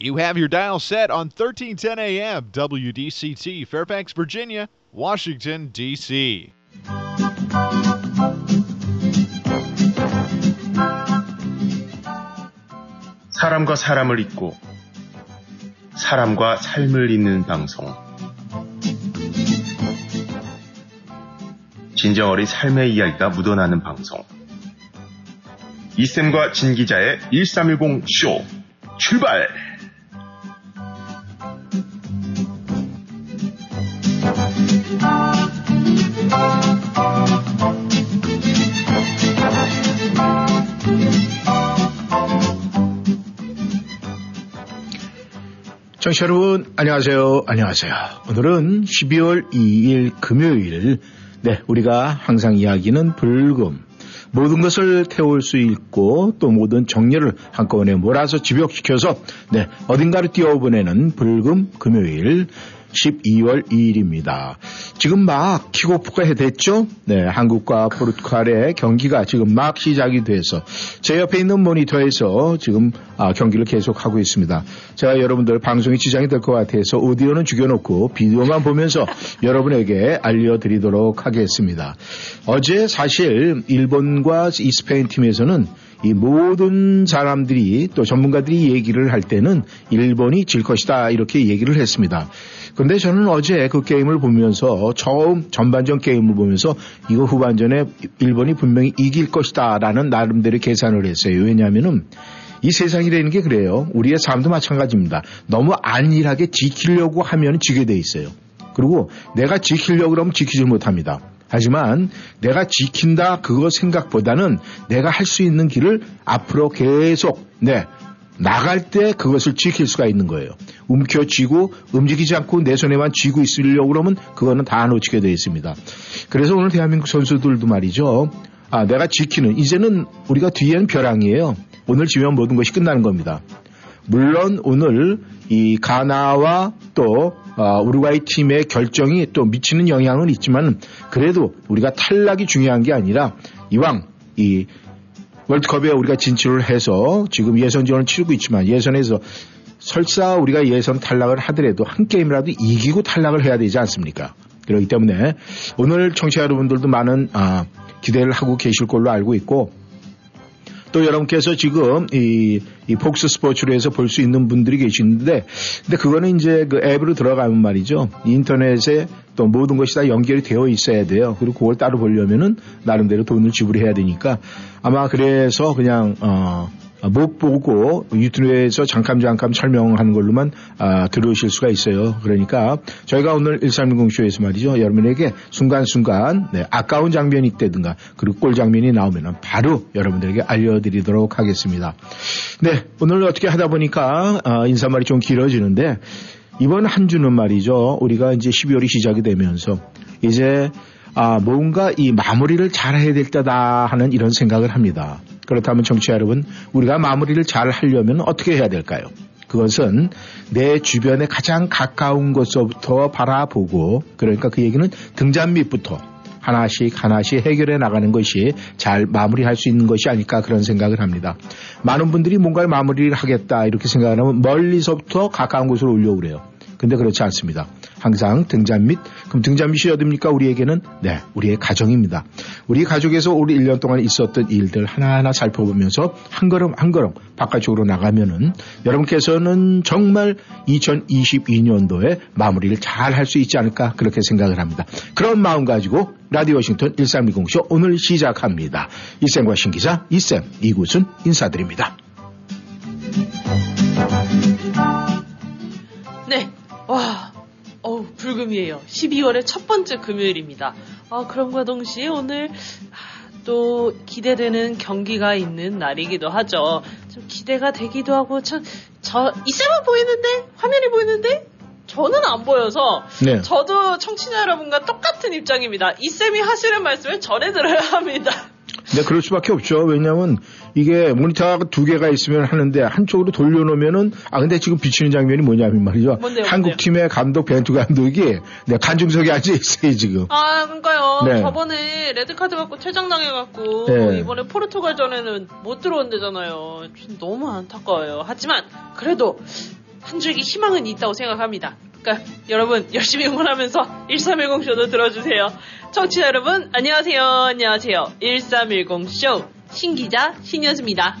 You have your dial set on 1310 AM WDCT, Fairfax, Virginia, Washington, D.C. 사람과 사람을 잇고 사람과 삶을 잇는 방송. 진정어리 삶의 이야기가 묻어나는 방송. 이쌤과 진 기자의 1310 쇼 출발! 청취자 여러분, 안녕하세요. 오늘은 12월 2일 금요일. 네, 우리가 항상 이야기는 불금. 모든 것을 태울 수 있고 또 모든 정열을 한꺼번에 몰아서 집약시켜서 네, 어딘가로 뛰어보내는 불금 금요일 12월 2일입니다. 지금 막 킥오프가 됐죠? 네, 한국과 포르투갈의 경기가 지금 막 시작이 돼서 제 옆에 있는 모니터에서 지금 경기를 계속하고 있습니다. 제가 여러분들 방송에 지장이 될 것 같아서 오디오는 죽여놓고 비디오만 보면서 여러분에게 알려드리도록 하겠습니다. 어제 사실 일본과 이 스페인 팀에서는 이 모든 사람들이 또 전문가들이 얘기를 할 때는 일본이 질 것이다 이렇게 얘기를 했습니다. 근데 저는 어제 그 게임을 보면서 처음 전반전 게임을 보면서 이거 후반전에 일본이 분명히 이길 것이다 라는 나름대로 계산을 했어요. 왜냐하면은 이 세상이라는 게 그래요. 우리의 삶도 마찬가지입니다. 너무 안일하게 지키려고 하면 지게 돼 있어요. 그리고 내가 지키려고 하면 지키질 못합니다. 하지만 내가 지킨다 그거 생각보다는 내가 할 수 있는 길을 앞으로 계속 네 나갈 때 그것을 지킬 수가 있는 거예요. 움켜쥐고 움직이지 않고 내 손에만 쥐고 있으려고 그러면 그거는 다 놓치게 되어 있습니다. 그래서 오늘 대한민국 선수들도 말이죠. 내가 지키는 이제는 우리가 뒤에는 벼랑이에요. 오늘 지면 모든 것이 끝나는 겁니다. 물론 오늘 이 가나와 또 우루과이 팀의 결정이 또 미치는 영향은 있지만 그래도 우리가 탈락이 중요한 게 아니라 이왕 이 월드컵에 우리가 진출을 해서 지금 예선전을 치르고 있지만 예선에서 설사 우리가 예선 탈락을 하더라도 한 게임이라도 이기고 탈락을 해야 되지 않습니까? 그렇기 때문에 오늘 청취자 여러분들도 많은 기대를 하고 계실 걸로 알고 있고 또 여러분께서 지금 이 폭스 스포츠로 해서 볼 수 있는 분들이 계시는데 근데 그거는 이제 그 앱으로 들어가면 말이죠. 인터넷에 또 모든 것이 다 연결이 되어 있어야 돼요. 그리고 그걸 따로 보려면은 나름대로 돈을 지불해야 되니까 아마 그래서 그냥 못 보고 유튜브에서 잠깐 설명하는 걸로만 들으실 수가 있어요. 그러니까 저희가 오늘 1310 쇼에서 말이죠. 여러분에게 순간순간 네, 아까운 장면이 있다든가 그리고 골 장면이 나오면은 바로 여러분들에게 알려드리도록 하겠습니다. 네, 오늘 어떻게 하다 보니까 인사말이 좀 길어지는데 이번 한 주는 말이죠. 우리가 이제 12월이 시작이 되면서 이제 뭔가 이 마무리를 잘해야 될 때다 하는 이런 생각을 합니다. 그렇다면 청취자 여러분, 우리가 마무리를 잘 하려면 어떻게 해야 될까요? 그것은 내 주변에 가장 가까운 곳서부터 바라보고 그러니까 그 얘기는 등잔 밑부터 하나씩 해결해 나가는 것이 잘 마무리할 수 있는 것이 아닐까 그런 생각을 합니다. 많은 분들이 뭔가를 마무리를 하겠다 이렇게 생각을 하면 멀리서부터 가까운 곳으로 오려고 그래요. 근데 그렇지 않습니다. 항상 등잔 밑, 그럼 등잔 밑이 어딥니까? 우리에게는 네, 우리의 가정입니다. 우리 가족에서 올 1년 동안 있었던 일들 하나하나 살펴보면서 한 걸음 바깥쪽으로 나가면은 여러분께서는 정말 2022년도에 마무리를 잘 할 수 있지 않을까 그렇게 생각을 합니다. 그런 마음 가지고 라디오 워싱턴 1310 쇼 오늘 시작합니다. 이쌤과 신기자, 이쌤 이구순 인사드립니다. 네, 와. 불금이에요. 12월의 첫 번째 금요일입니다. 그럼과 동시에 오늘 또 기대되는 경기가 있는 날이기도 하죠. 좀 기대가 되기도 하고 참 저 이쌤은 보이는데 화면이 보이는데 저는 안 보여서 네. 저도 청취자 여러분과 똑같은 입장입니다. 이쌤이 하시는 말씀을 전해 들어야 합니다. 네, 그럴 수밖에 없죠. 왜냐하면 이게 모니터가 두 개가 있으면 하는데 한쪽으로 돌려놓으면은 근데 지금 비치는 장면이 뭐냐면 말이죠. 한국팀의 감독 벤투 감독이 네, 간중석에 앉아 있어요 지금. 그러니까요. 네. 저번에 레드카드 갖고 퇴장당해갖고 네. 이번에 포르투갈전에는 못 들어온대잖아요. 너무 안타까워요. 하지만 그래도 한 줄기 희망은 있다고 생각합니다. 그러니까 여러분 열심히 응원하면서 1310쇼도 들어주세요. 청취자 여러분 안녕하세요. 안녕하세요. 1310쇼 신기자 신현수입니다.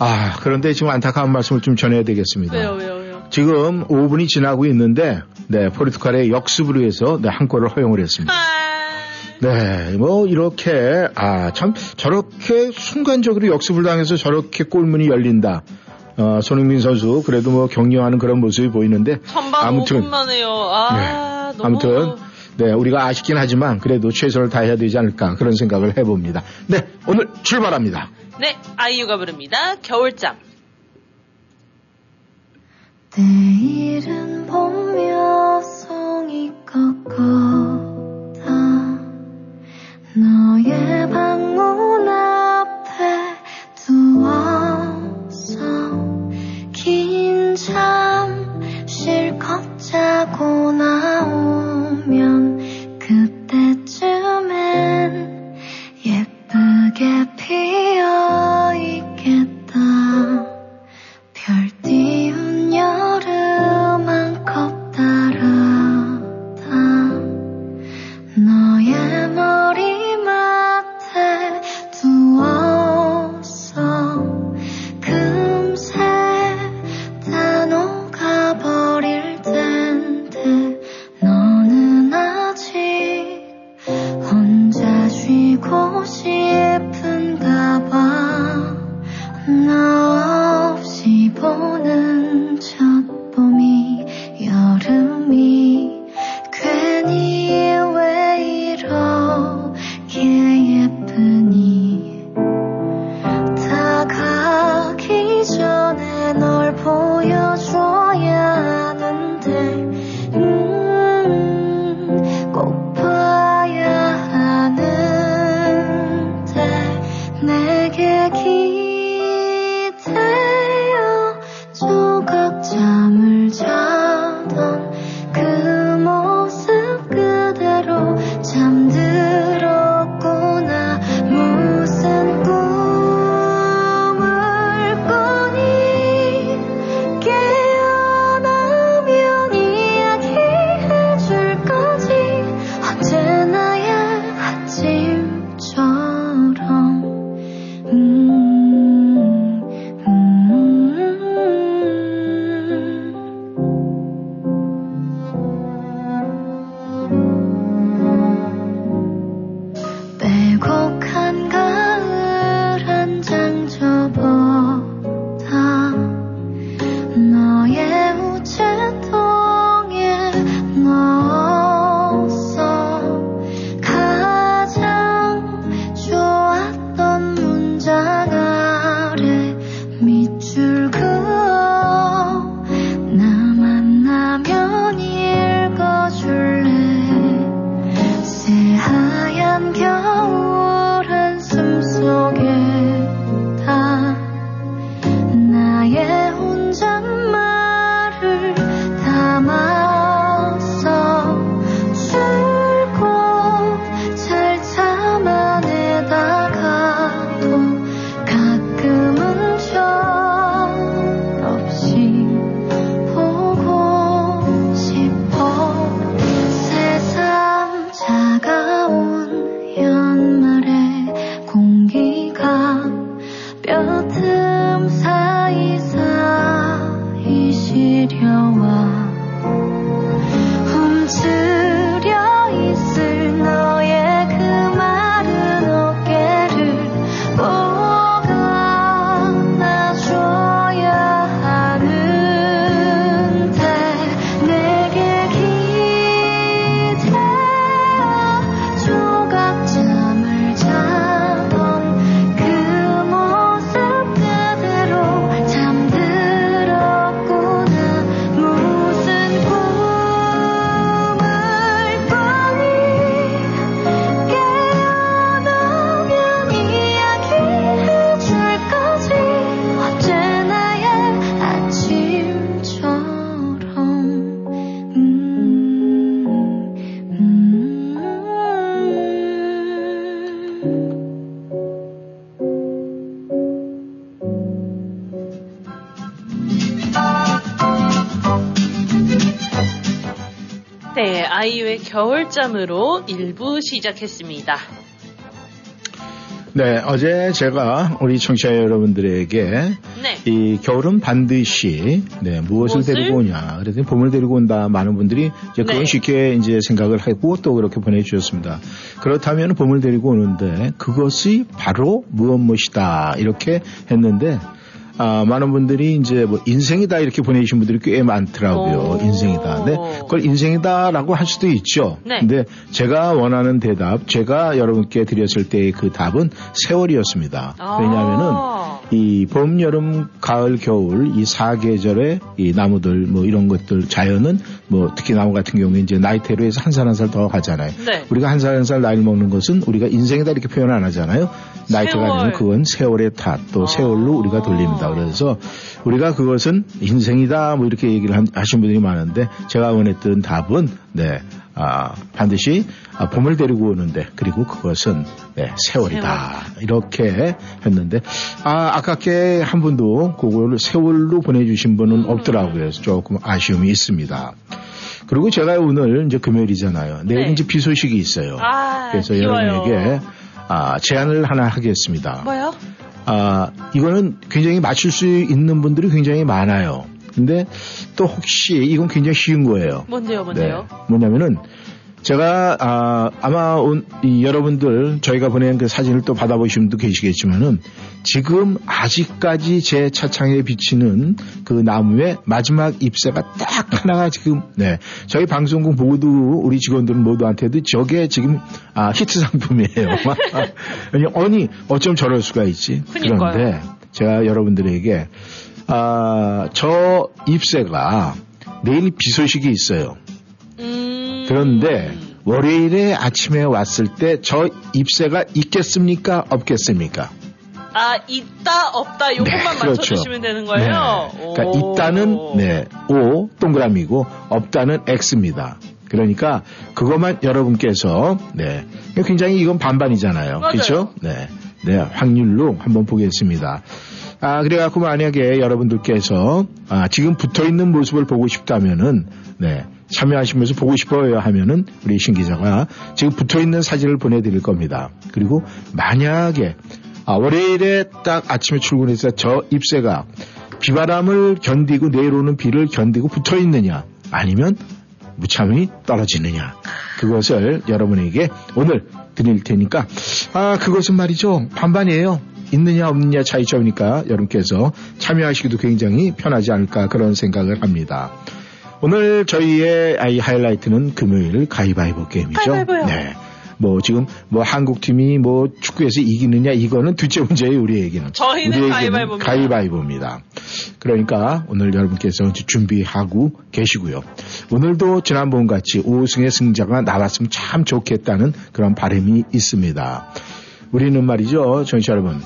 아, 그런데 지금 안타까운 말씀을 좀 전해야 되겠습니다. 왜요? 지금 5분이 지나고 있는데 네, 포르투갈의 역습으로 해서 네, 한 골을 허용을 했습니다. 네, 뭐 이렇게 참 저렇게 순간적으로 역습을 당해서 저렇게 골문이 열린다. 손흥민 선수 그래도 뭐 격려하는 그런 모습이 보이는데 아무튼 5분만에요. 네, 너무... 아무튼 네, 우리가 아쉽긴 하지만 그래도 최선을 다해야 되지 않을까 그런 생각을 해봅니다. 네, 오늘 출발합니다. 네, 아이유가 부릅니다. 겨울잠. 내일은 봄 여성이 꺾었다. 너의 방문 앞에 두어서 긴 잠 실컷 자고 나오면 그때쯤엔 예쁘게 피어있겠다. 별 띄운 여름 네, 아이유의 겨울잠으로 1부 시작했습니다. 네, 어제 제가 우리 청취자 여러분들에게 네. 이 겨울은 반드시 네, 무엇을 데리고 오냐. 그랬더니 봄을 데리고 온다. 많은 분들이 이제 그건 네. 쉽게 이제 생각을 하고 또 그렇게 보내주셨습니다. 그렇다면 봄을 데리고 오는데 그것이 바로 무엇이다. 이렇게 했는데 아, 많은 분들이 이제 뭐 인생이다 이렇게 보내주신 분들이 꽤 많더라고요. 인생이다. 네, 그걸 인생이다라고 할 수도 있죠. 네. 근데 제가 원하는 대답, 제가 여러분께 드렸을 때의 그 답은 세월이었습니다. 왜냐하면은 이 봄, 여름, 가을, 겨울 이 사계절의 이 나무들 뭐 이런 것들 자연은 뭐 특히 나무 같은 경우에 이제 나이테로 해서 한 살 한 살 더 가잖아요. 네. 우리가 한 살 한 살 나이를 먹는 것은 우리가 인생이다 이렇게 표현 안 하잖아요. 나이테가 세월. 아니면 그건 세월의 탓, 또 세월로 우리가 돌립니다. 그래서 우리가 그것은 인생이다 뭐 이렇게 얘기를 하신 분들이 많은데 제가 원했던 답은 네, 반드시 봄을 데리고 오는데 그리고 그것은 네, 세월이다 세월. 이렇게 했는데 아깝게 한 분도 그걸 세월로 보내주신 분은 없더라고요. 조금 아쉬움이 있습니다. 그리고 제가 오늘 이제 금요일이잖아요. 내일 네. 이제 비 소식이 있어요. 그래서 귀여워요. 여러분에게 제안을 하나 하겠습니다. 뭐요? 이거는 굉장히 맞출 수 있는 분들이 굉장히 많아요. 근데 또 혹시 이건 굉장히 쉬운 거예요. 뭔데요? 네. 뭐냐면은 제가 아마 여러분들 저희가 보낸 그 사진을 또 받아보신 분도 계시겠지만은 지금 아직까지 제 차창에 비치는 그 나무의 마지막 잎새가 딱 하나가 지금 네 저희 방송국 모두 우리 직원들 모두한테도 저게 지금 히트 상품이에요. 아니 어쩜 저럴 수가 있지? 그러니까요. 그런데 제가 여러분들에게 저 잎새가 내일 비 소식이 있어요. 그런데 월요일에 아침에 왔을 때 저 잎새가 있겠습니까? 없겠습니까? 있다, 없다 요것만 네, 그렇죠. 맞춰주시면 되는 거예요? 네. 그러니까 있다는 네, O 동그라미고 없다는 X입니다. 그러니까 그것만 여러분께서 네, 굉장히 이건 반반이잖아요. 그렇죠? 네, 확률로 한번 보겠습니다. 그래갖고 만약에 여러분들께서 지금 붙어있는 모습을 보고 싶다면은 네, 참여하시면서 보고 싶어요 하면은 우리 신 기자가 지금 붙어있는 사진을 보내드릴 겁니다. 그리고 만약에 월요일에 딱 아침에 출근해서 저 잎새가 비바람을 견디고 내려오는 비를 견디고 붙어있느냐 아니면 무참히 떨어지느냐 그것을 여러분에게 오늘 드릴 테니까 그것은 말이죠. 반반이에요. 있느냐 없느냐 차이점이니까 여러분께서 참여하시기도 굉장히 편하지 않을까 그런 생각을 합니다. 오늘 저희의 하이라이트는 금요일 가위바위보 게임이죠. 가위바위보요. 네. 뭐 지금 뭐 한국팀이 뭐 축구에서 이기느냐 이거는 둘째 문제예요. 우리 얘기는. 저희는 가위바위보입니다. 가위바위보입니다. 그러니까 오늘 여러분께서 준비하고 계시고요. 오늘도 지난번 같이 5승의 승자가 나왔으면 참 좋겠다는 그런 바람이 있습니다. 우리는 말이죠. 정치 여러분.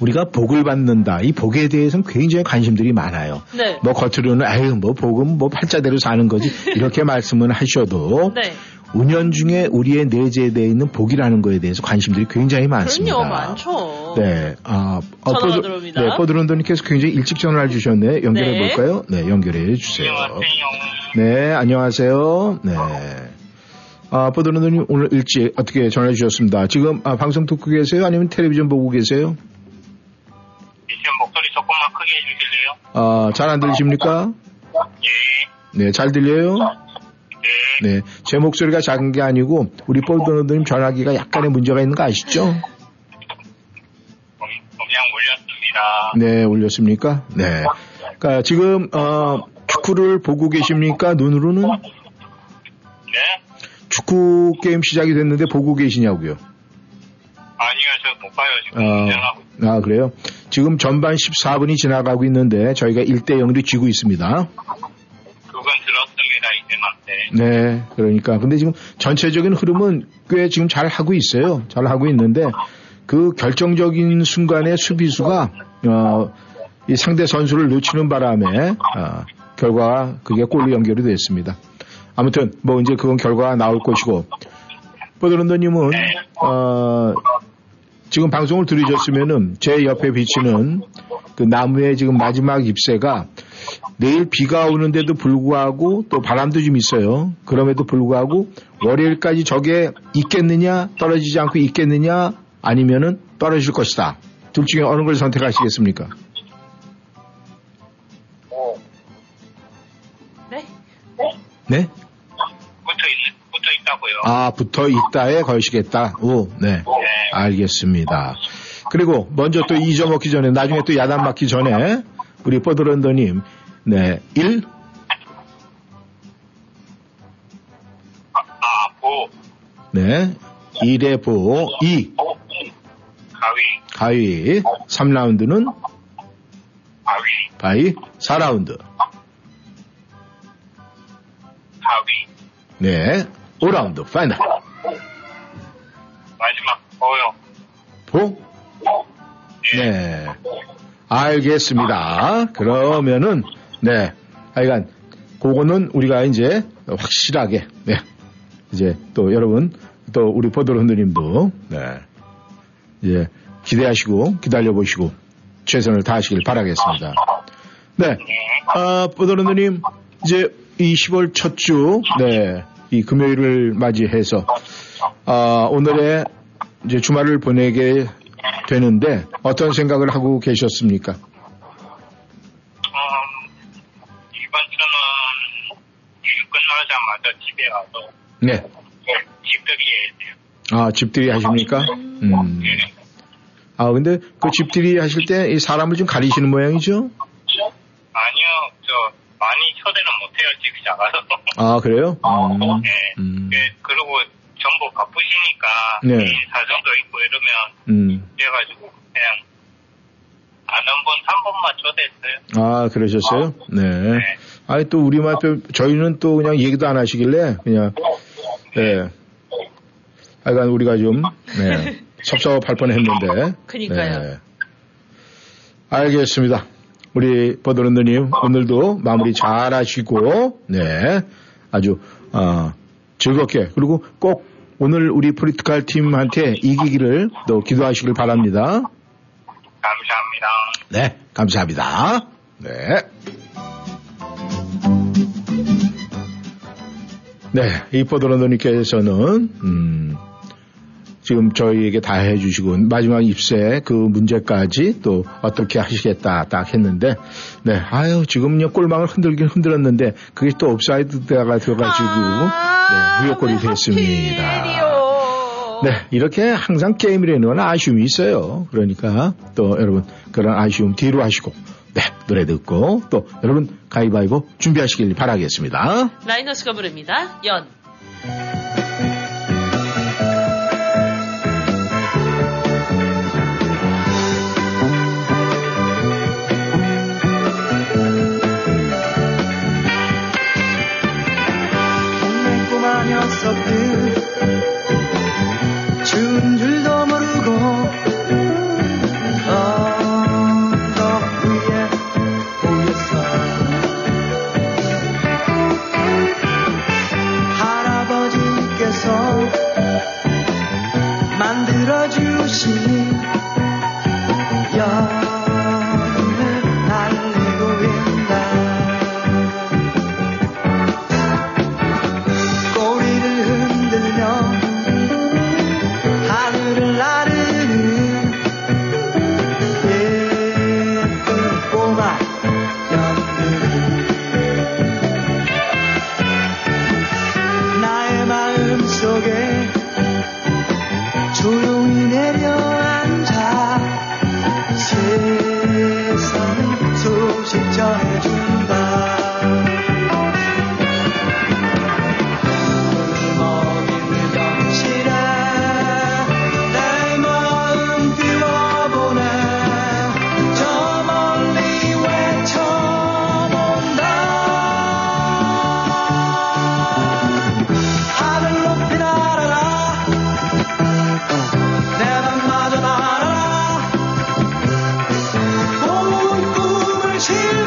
우리가 복을 받는다. 이 복에 대해서는 굉장히 관심들이 많아요. 네. 뭐 겉으로는 복은 팔자대로 사는 거지 이렇게 말씀은 하셔도 네. 운년 중에 우리의 내재에 되어 있는 복이라는 거에 대해서 관심들이 굉장히 많습니다. 그럼요. 많죠. 네. 전화가 들어옵니다. 네, 포드론더님께서 굉장히 일찍 전화를 주셨네. 연결해 네. 볼까요? 네. 연결해 주세요. 네. 안녕하세요. 네. 포드론더님 오늘 일찍 어떻게 전화해 주셨습니다. 지금 방송 듣고 계세요? 아니면 텔레비전 보고 계세요? 목소리 조금만 크게 해주실래요? 잘 안 들리십니까? 네. 네, 잘 들려요? 네. 네, 제 목소리가 작은 게 아니고 우리 볼더너님 전화기가 약간의 문제가 있는 거 아시죠? 그냥 올렸습니다. 네, 올렸습니까? 네. 그러니까 지금 축구를 보고 계십니까? 눈으로는? 네. 축구 게임 시작이 됐는데 보고 계시냐고요? 아니요, 저 못 봐요. 지금 운전하고 있어요. 그래요? 지금 전반 14분이 지나가고 있는데 저희가 1-0로 지고 있습니다. 그건 들었습니다. 이제 맞네. 네, 그러니까 근데 지금 전체적인 흐름은 꽤 지금 잘 하고 있어요. 잘 하고 있는데 그 결정적인 순간에 수비수가 이 상대 선수를 놓치는 바람에 결과가 그게 골로 연결이 됐습니다. 아무튼 뭐 이제 그건 결과가 나올 것이고 포드런더님은 지금 방송을 들으셨으면은 제 옆에 비치는 그 나무의 지금 마지막 잎새가 내일 비가 오는데도 불구하고 또 바람도 좀 있어요. 그럼에도 불구하고 월요일까지 저게 있겠느냐, 떨어지지 않고 있겠느냐, 아니면은 떨어질 것이다. 둘 중에 어느 걸 선택하시겠습니까? 네? 네? 붙어 있다고요. 아, 붙어 있다에 걸으시겠다. 오, 네. 알겠습니다. 그리고 먼저 또 잊어먹기 전에, 나중에 또 야단 맞기 전에 우리 버드런더님, 네, 1. 보. 네, 1에 보. 2. 가위. 3라운드는? 바위. 4라운드. 가위. 네, 5라운드, 파이널. 마지막, 보요. 보? 네, 알겠습니다. 그러면은, 네, 하여간, 그거는 우리가 이제 확실하게, 네, 이제 또 여러분, 또 우리 버드런더님도, 네, 이제 기대하시고, 기다려보시고, 최선을 다하시길 바라겠습니다. 네, 아, 버드런더님, 이제 이 10월 첫 주, 네, 이 금요일을 맞이해서, 아, 오늘의 이제 주말을 보내게 되는데 어떤 생각을 하고 계셨습니까? 이번 주는 일 끝나자마자 집에 와서 네. 집들이 해야 돼요. 아, 집들이 하십니까? 네. 아, 근데 그 집들이 하실 때 이 사람을 좀 가리시는 모양이죠? 아니요, 저 많이 초대는 못해요, 지금 작아서. 아, 그래요? 네. 네. 그리고 전부 바쁘시니까 네. 사정도 있고 이러면 그래가지고 그냥 한 번, 3번만 초대했어요. 아, 그러셨어요? 어. 네. 네. 아니 또 우리말 저희는 또 그냥 얘기도 안 하시길래 그냥 네. 네. 하여간 우리가 좀 네. 섭섭할 뻔했는데. 그러니까요. 네. 알겠습니다. 우리 버드런더님 오늘도 마무리 잘 하시고 네 아주 즐겁게 그리고 꼭 오늘 우리 프리티칼 팀한테 이기기를 또 기도하시길 바랍니다. 감사합니다. 네, 감사합니다. 네. 네, 이 버드런더님께서는 지금 저희에게 다 해주시고 마지막 입세 그 문제까지 또 어떻게 하시겠다 딱 했는데 네, 아유 지금요 골망을 흔들긴 흔들었는데 그게 또 옵사이드가 돼가지고 네, 무효골이 됐습니다. 네, 이렇게 항상 게임이라는 건 아쉬움이 있어요. 그러니까 또 여러분 그런 아쉬움 뒤로 하시고 네, 노래 듣고 또 여러분 가위바위보 준비하시길 바라겠습니다. 라이너스가 부릅니다. 연. 녀석들 추운 줄도 모르고 언덕 위에 보였어. 할아버지께서 만들어주신 여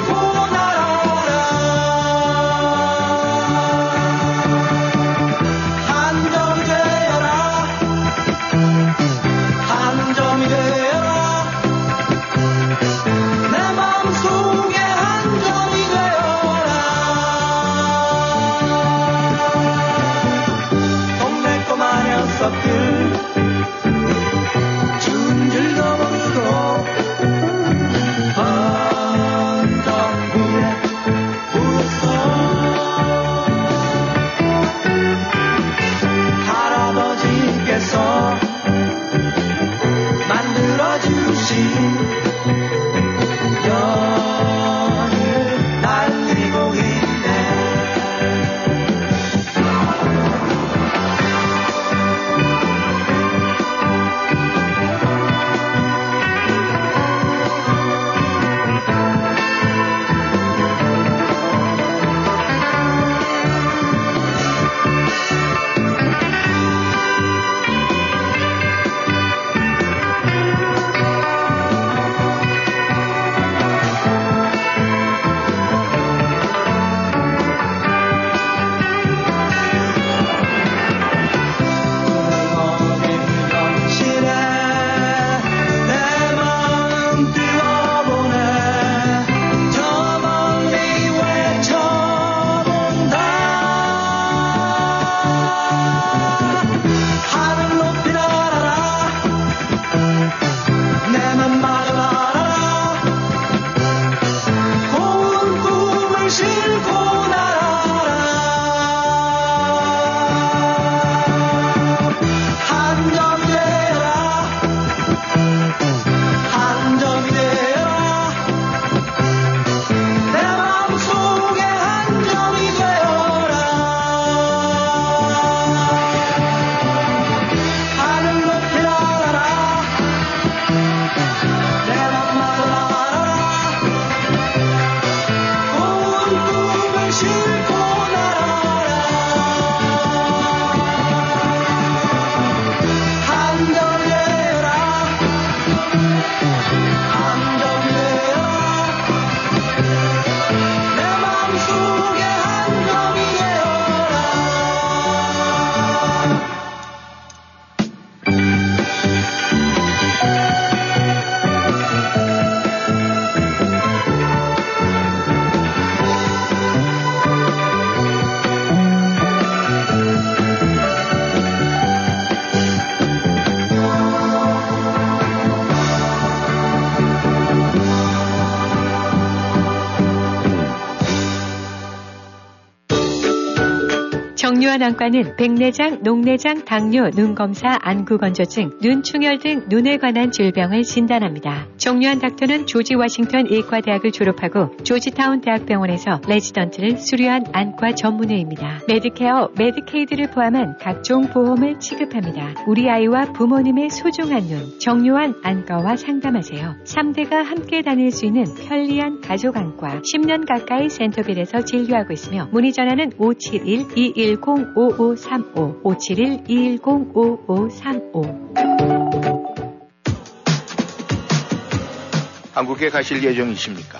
고 나라 정류한 안과는 백내장, 녹내장, 당뇨, 눈검사, 안구건조증, 눈충혈 등 눈에 관한 질병을 진단합니다. 정류한 닥터는 조지 워싱턴 의과대학을 졸업하고 조지타운 대학병원에서 레지던트를 수료한 안과 전문의입니다. 메디케어, 메디케이드를 포함한 각종 보험을 취급합니다. 우리 아이와 부모님의 소중한 눈, 정류한 안과와 상담하세요. 3대가 함께 다닐 수 있는 편리한 가족 안과, 10년 가까이 센터빌에서 진료하고 있으며 문의 전화는 571-210-5535, 571-210-5535. 한국에 가실 예정이십니까?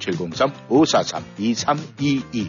703-543-2322.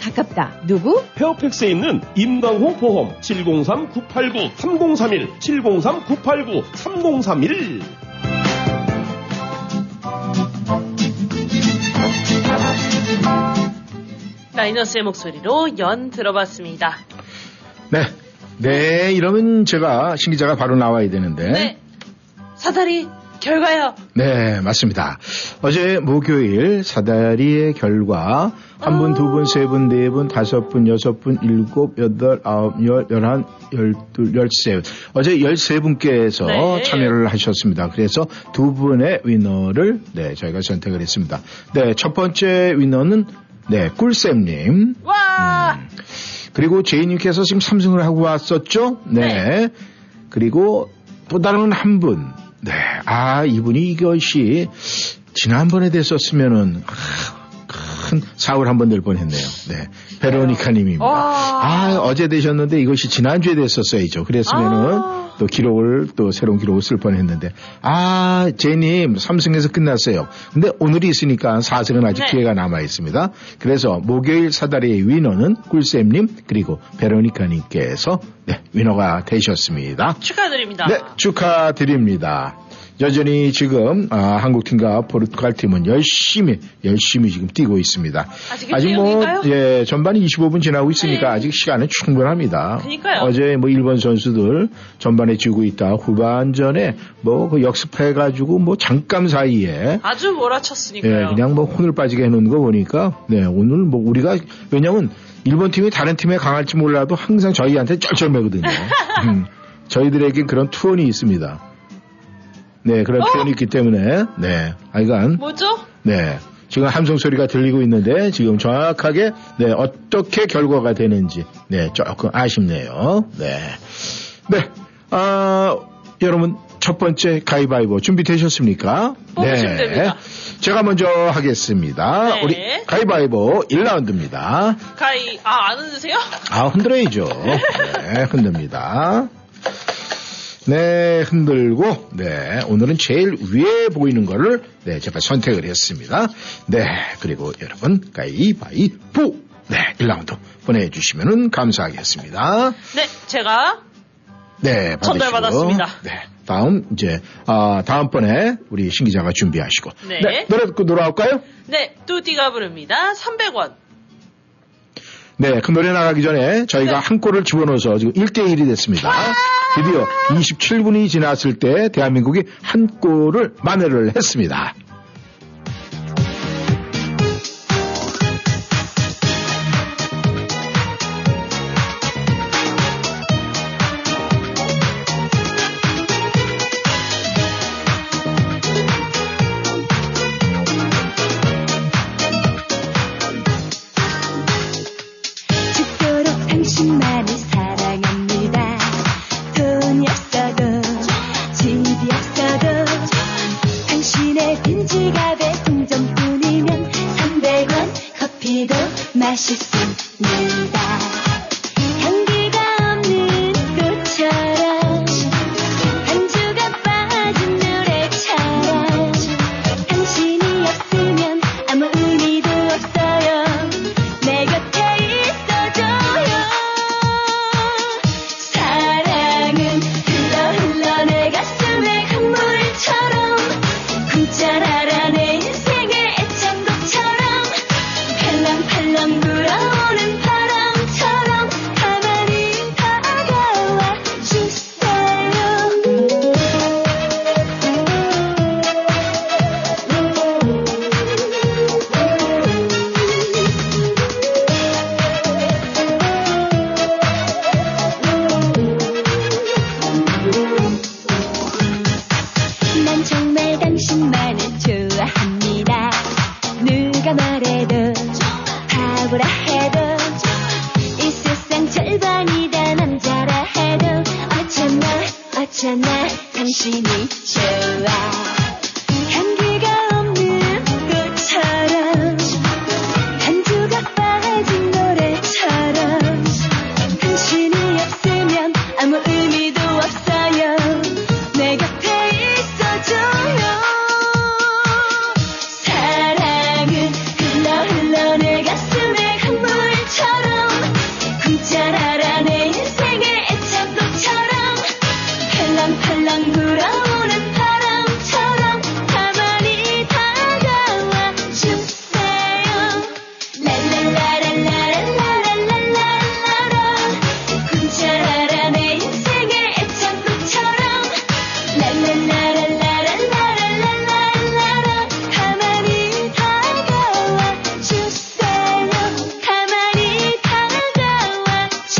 가깝다. 누구? 페어팩스에 있는 임강호 보험 703-989-3031 703-989-3031. 라이너스의 목소리로 연 들어봤습니다. 네. 네, 이러면 제가 신 기자가 바로 나와야 되는데. 네. 사다리 결과요. 네, 맞습니다. 어제 목요일 사다리의 결과 한 분, 두 분, 세 분, 네 분, 다섯 분, 여섯 분, 일곱, 여덟, 아홉, 열, 열한, 열둘, 열세. 어제 13분께서 네. 참여를 하셨습니다. 그래서 두 분의 위너를 네, 저희가 선택을 했습니다. 네, 첫 번째 위너는 네, 꿀쌤님. 와! 그리고 제이님께서 지금 3승을 하고 왔었죠? 네. 네. 그리고 또 다른 한 분. 네, 아, 이분이 이것이 지난번에 됐었으면은 큰 사울 한번 될 뻔했네요. 네, 베로니카 님입니다. 아, 어제 되셨는데 이것이 지난주에 됐었어야죠. 그랬으면은 또 기록을 또 새로운 기록을 쓸 뻔했는데 아, 제님 3승에서 끝났어요. 근데 오늘이 있으니까 4승은 아직 네. 기회가 남아 있습니다. 그래서 목요일 사다리의 위너는 꿀쌤 님 그리고 베로니카 님께서 네, 위너가 되셨습니다. 축하드립니다. 네, 축하드립니다. 여전히 지금 한국팀과 포르투갈팀은 열심히 지금 뛰고 있습니다. 아직 뭐 예, 전반 25분 지나고 있으니까 네. 아직 시간은 충분합니다. 그러니까요. 어제 뭐 일본 선수들 전반에 지고 있다 후반전에 뭐 그 역습해가지고 뭐 잠깐 사이에 아주 몰아쳤으니까요. 예, 그냥 뭐 혼을 빠지게 해놓는 거 보니까 네 오늘 뭐 우리가 왜냐면 일본 팀이 다른 팀에 강할지 몰라도 항상 저희한테 쩔쩔매거든요. 저희들에겐 그런 투혼이 있습니다. 네, 그런 표현이 있기 때문에, 네, 하여간. 뭐죠? 네, 지금 함성 소리가 들리고 있는데, 지금 정확하게, 네, 어떻게 결과가 되는지, 네, 조금 아쉽네요. 네. 네, 아, 여러분, 첫 번째 가위바위보 준비되셨습니까? 뽑으시면 됩니다. 제가 먼저 하겠습니다. 네. 우리 가위바위보 1라운드입니다. 안 흔드세요? 아, 흔들어야죠. 네, 흔듭니다. 네, 흔들고, 네, 오늘은 제일 위에 보이는 거를, 네, 제가 선택을 했습니다. 네, 그리고 여러분, 가위바위보! 네, 1라운드 보내주시면 감사하겠습니다. 네, 제가. 네, 전달받았습니다. 네, 다음, 이제, 다음번에 우리 신 기자가 준비하시고. 네. 네, 노래 듣고 돌아올까요? 네, 뚜띠가 부릅니다. 300원. 네, 그 노래 나가기 전에 저희가 네. 한 골을 집어넣어서 지금 1대1이 됐습니다. 드디어 27분이 지났을 때 대한민국이 한 골을 만회를 했습니다. 내 빈지갑에 동전뿐이면 300원 커피도 마실 수 있는다. 향기가 없는 꽃처럼 안주가 빠진 노래처럼 당신이 없으면 아무 의미도 없어요. 내 곁에 있어줘요. 사랑은 흘러 흘러 내 가슴에 강물처럼 짜라라 내 인생의 애창곡처럼 팔랑팔랑 불어오는 바람처럼 가만히 다가와 주세요. 난 정말 당신만 합니다. 누가 말해도 바보라 해도 이 세상 절반이 다 남자라 해도 어쩌나 당신이 좋아. 향기가 없는 꽃처럼 반주가 빠진 노래처럼 당신이 없으면 아무 의미도 없어요. 내 곁에 있어줘요. 팔랑 불어오는 바람처럼 가만히 다가와 주세요. 랄랄라랄라랄라랄라라 꿈자라라 내 인생의 애창곡처럼 랄랄라랄라랄라랄라라 가만히 다가와 주세요. 가만히 다가와 주세요.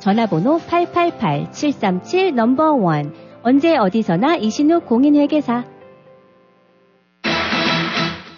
전화번호 888-737 넘버1 언제 어디서나 이신욱 공인회계사.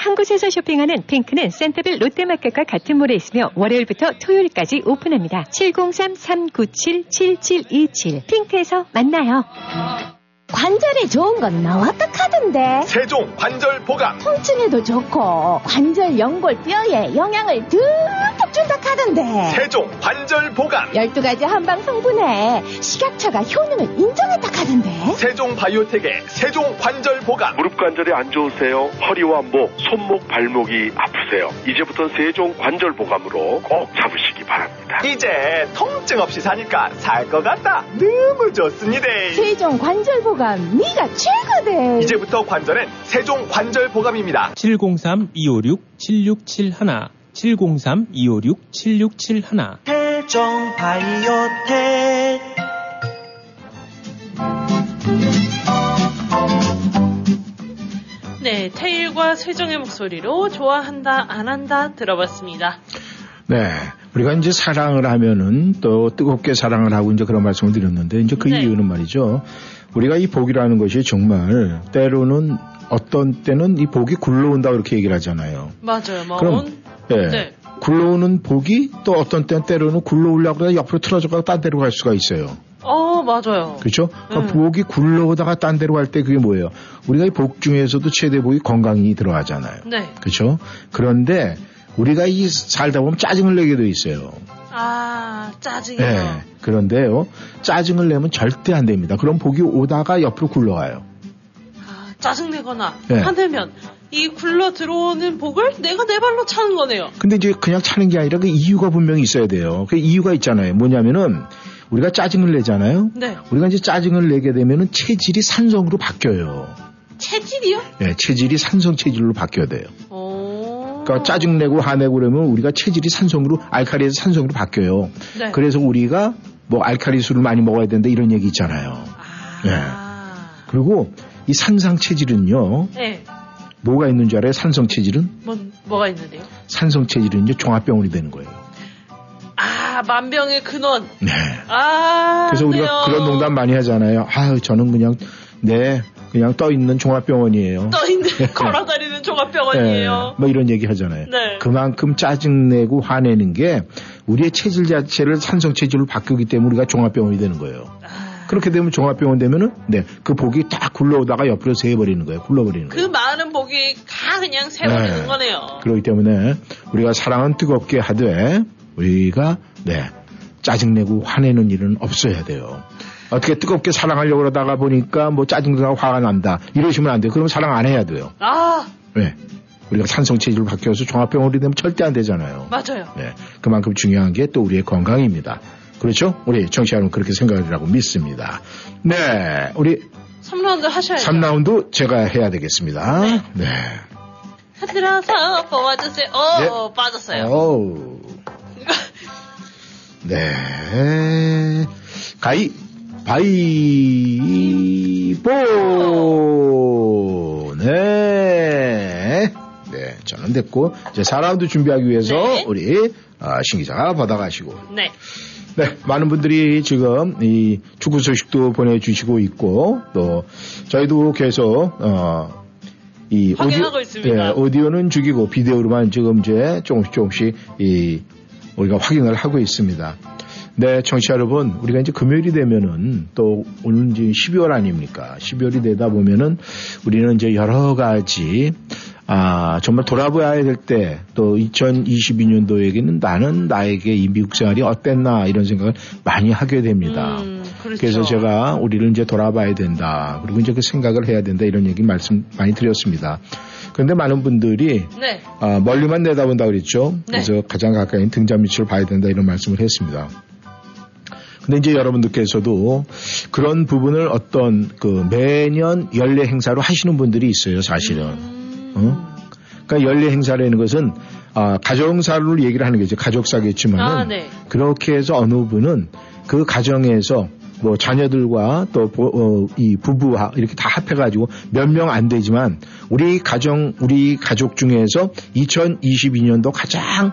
한 곳에서 쇼핑하는 핑크는 센터빌 롯데마켓과 같은 몰에 있으며 월요일부터 토요일까지 오픈합니다. 703-397-7727 핑크에서 만나요. 관절에 좋은 건 나왔다 카던데 세종 관절 보강 통증에도 좋고 관절 연골 뼈에 영향을 듬뿍 준다 카던데 세종 관절 보강 12가지 한방 성분에 식약처가 효능을 인정했다 카던데 세종 바이오텍의 세종 관절 보강 무릎 관절이 안 좋으세요? 허리와 목, 손목, 발목이 아프세요? 이제부터 세종 관절 보강으로 꼭 잡으시기 바랍니다. 이제 통증 없이 사니까 살 것 같다. 너무 좋습니다. 세종 관절 보강 니가 최고대. 이제부터 관절은 세종 관절 보감입니다. 703-256-7671 703-256-7671 세종 바이오텍. 네, 태일과 세종의 목소리로 좋아한다 안한다 들어봤습니다. 네, 우리가 이제 사랑을 하면은 또 뜨겁게 사랑을 하고 이제 그런 말씀을 드렸는데 이제 그 네. 이유는 말이죠. 우리가 이 복이라는 것이 정말 때로는 어떤 때는 이 복이 굴러온다 그렇게 얘기를 하잖아요. 맞아요. 그럼 예, 네. 굴러오는 복이 또 어떤 때는 때로는 굴러오려고 옆으로 틀어져서 딴 데로 갈 수가 있어요. 맞아요. 그렇죠? 그러니까 복이 굴러오다가 딴 데로 갈 때 그게 뭐예요? 우리가 이 복 중에서도 최대 복이 건강이 들어가잖아요. 네. 그렇죠? 그런데 우리가 이 살다 보면 짜증을 내게 돼 있어요. 아, 짜증이요. 네, 그런데요. 짜증을 내면 절대 안 됩니다. 그럼 복이 오다가 옆으로 굴러가요. 아, 짜증내거나 네. 화내면 이 굴러 들어오는 복을 내가 내 발로 차는 거네요. 근데 이제 그냥 차는 게 아니라 그 이유가 분명히 있어야 돼요. 그 이유가 있잖아요. 뭐냐면은 우리가 짜증을 내잖아요. 네. 우리가 이제 짜증을 내게 되면은 체질이 산성으로 바뀌어요. 체질이요? 네, 체질이 산성 체질로 바뀌어야 돼요. 그러니까 짜증내고 화내고 그러면 우리가 체질이 산성으로 알칼리에서 산성으로 바뀌어요. 네. 그래서 우리가 뭐 알칼리 술을 많이 먹어야 된다 이런 얘기 있잖아요. 아. 네. 그리고 이 산상 체질은요. 네. 뭐가 있는 줄 알아요? 산성 체질은? 뭐가 있는데요? 산성 체질은 이제 종합병원이 되는 거예요. 아, 만병의 근원. 네. 아. 그래서 우리가 네요. 그런 농담 많이 하잖아요. 아, 저는 그냥 네. 그냥 떠있는 종합병원이에요. 떠있는 걸어다니는 종합병원이에요. 네, 뭐 이런 얘기 하잖아요. 네. 그만큼 짜증내고 화내는 게 우리의 체질 자체를 산성체질로 바꾸기 때문에 우리가 종합병원이 되는 거예요. 아... 그렇게 되면 종합병원 되면은 네, 그 복이 딱 굴러오다가 옆으로 새버리는 거예요. 굴러버리는 거예요. 그 많은 복이 다 그냥 새버리는 네. 거네요. 그렇기 때문에 우리가 사랑은 뜨겁게 하되 우리가 네, 짜증내고 화내는 일은 없어야 돼요. 어떻게 뜨겁게 사랑하려고 그러다가 보니까 뭐 짜증나고 화가 난다. 이러시면 안 돼요. 그러면 사랑 안 해야 돼요. 아. 네. 우리가 산성체질로 바뀌어서 종합병원이 되면 절대 안 되잖아요. 맞아요. 네. 그만큼 중요한 게 또 우리의 건강입니다. 그렇죠? 우리 정치 여러분 그렇게 생각하라고 믿습니다. 네. 우리 3라운드 하셔야죠. 3라운드 제가 해야 되겠습니다. 네. 네. 흔들어서 뽑아주세요. 오, 네. 빠졌어요. 오. 네. 가위. 바이보. 네. 네, 저는 됐고 이제 4라운드 준비하기 위해서 네. 우리 신기자가 받아가시고. 네. 네, 많은 분들이 지금 이 축구 소식도 보내주시고 있고 또 저희도 계속 이 오디오, 네, 오디오는 죽이고 비디오로만 지금 이제 조금씩 이 우리가 확인을 하고 있습니다. 네, 청취자 여러분, 우리가 이제 금요일이 되면은 또 오늘 이제 12월 아닙니까? 12월이 되다 보면은 우리는 이제 여러 가지 정말 돌아봐야 될 때 또 2022년도에는 나는 나에게 이 미국 생활이 어땠나 이런 생각을 많이 하게 됩니다. 그렇죠. 그래서 제가 우리를 이제 돌아봐야 된다. 그리고 이제 그 생각을 해야 된다 이런 얘기 말씀 많이 드렸습니다. 그런데 많은 분들이 네. 멀리만 내다본다 그랬죠. 네. 그래서 가장 가까이 등잔 밑을 봐야 된다 이런 말씀을 했습니다. 근데 이제 여러분들께서도 그런 부분을 어떤 그 매년 연례 행사로 하시는 분들이 있어요, 사실은. 그러니까 연례 행사라는 것은 가정사를 얘기를 하는 거죠. 가족사겠지만은 네. 그렇게 해서 어느 분은 그 가정에서 뭐 자녀들과 또 이 부부 이렇게 다 합해가지고 몇 명 안 되지만 우리 가족 중에서 2022년도 가장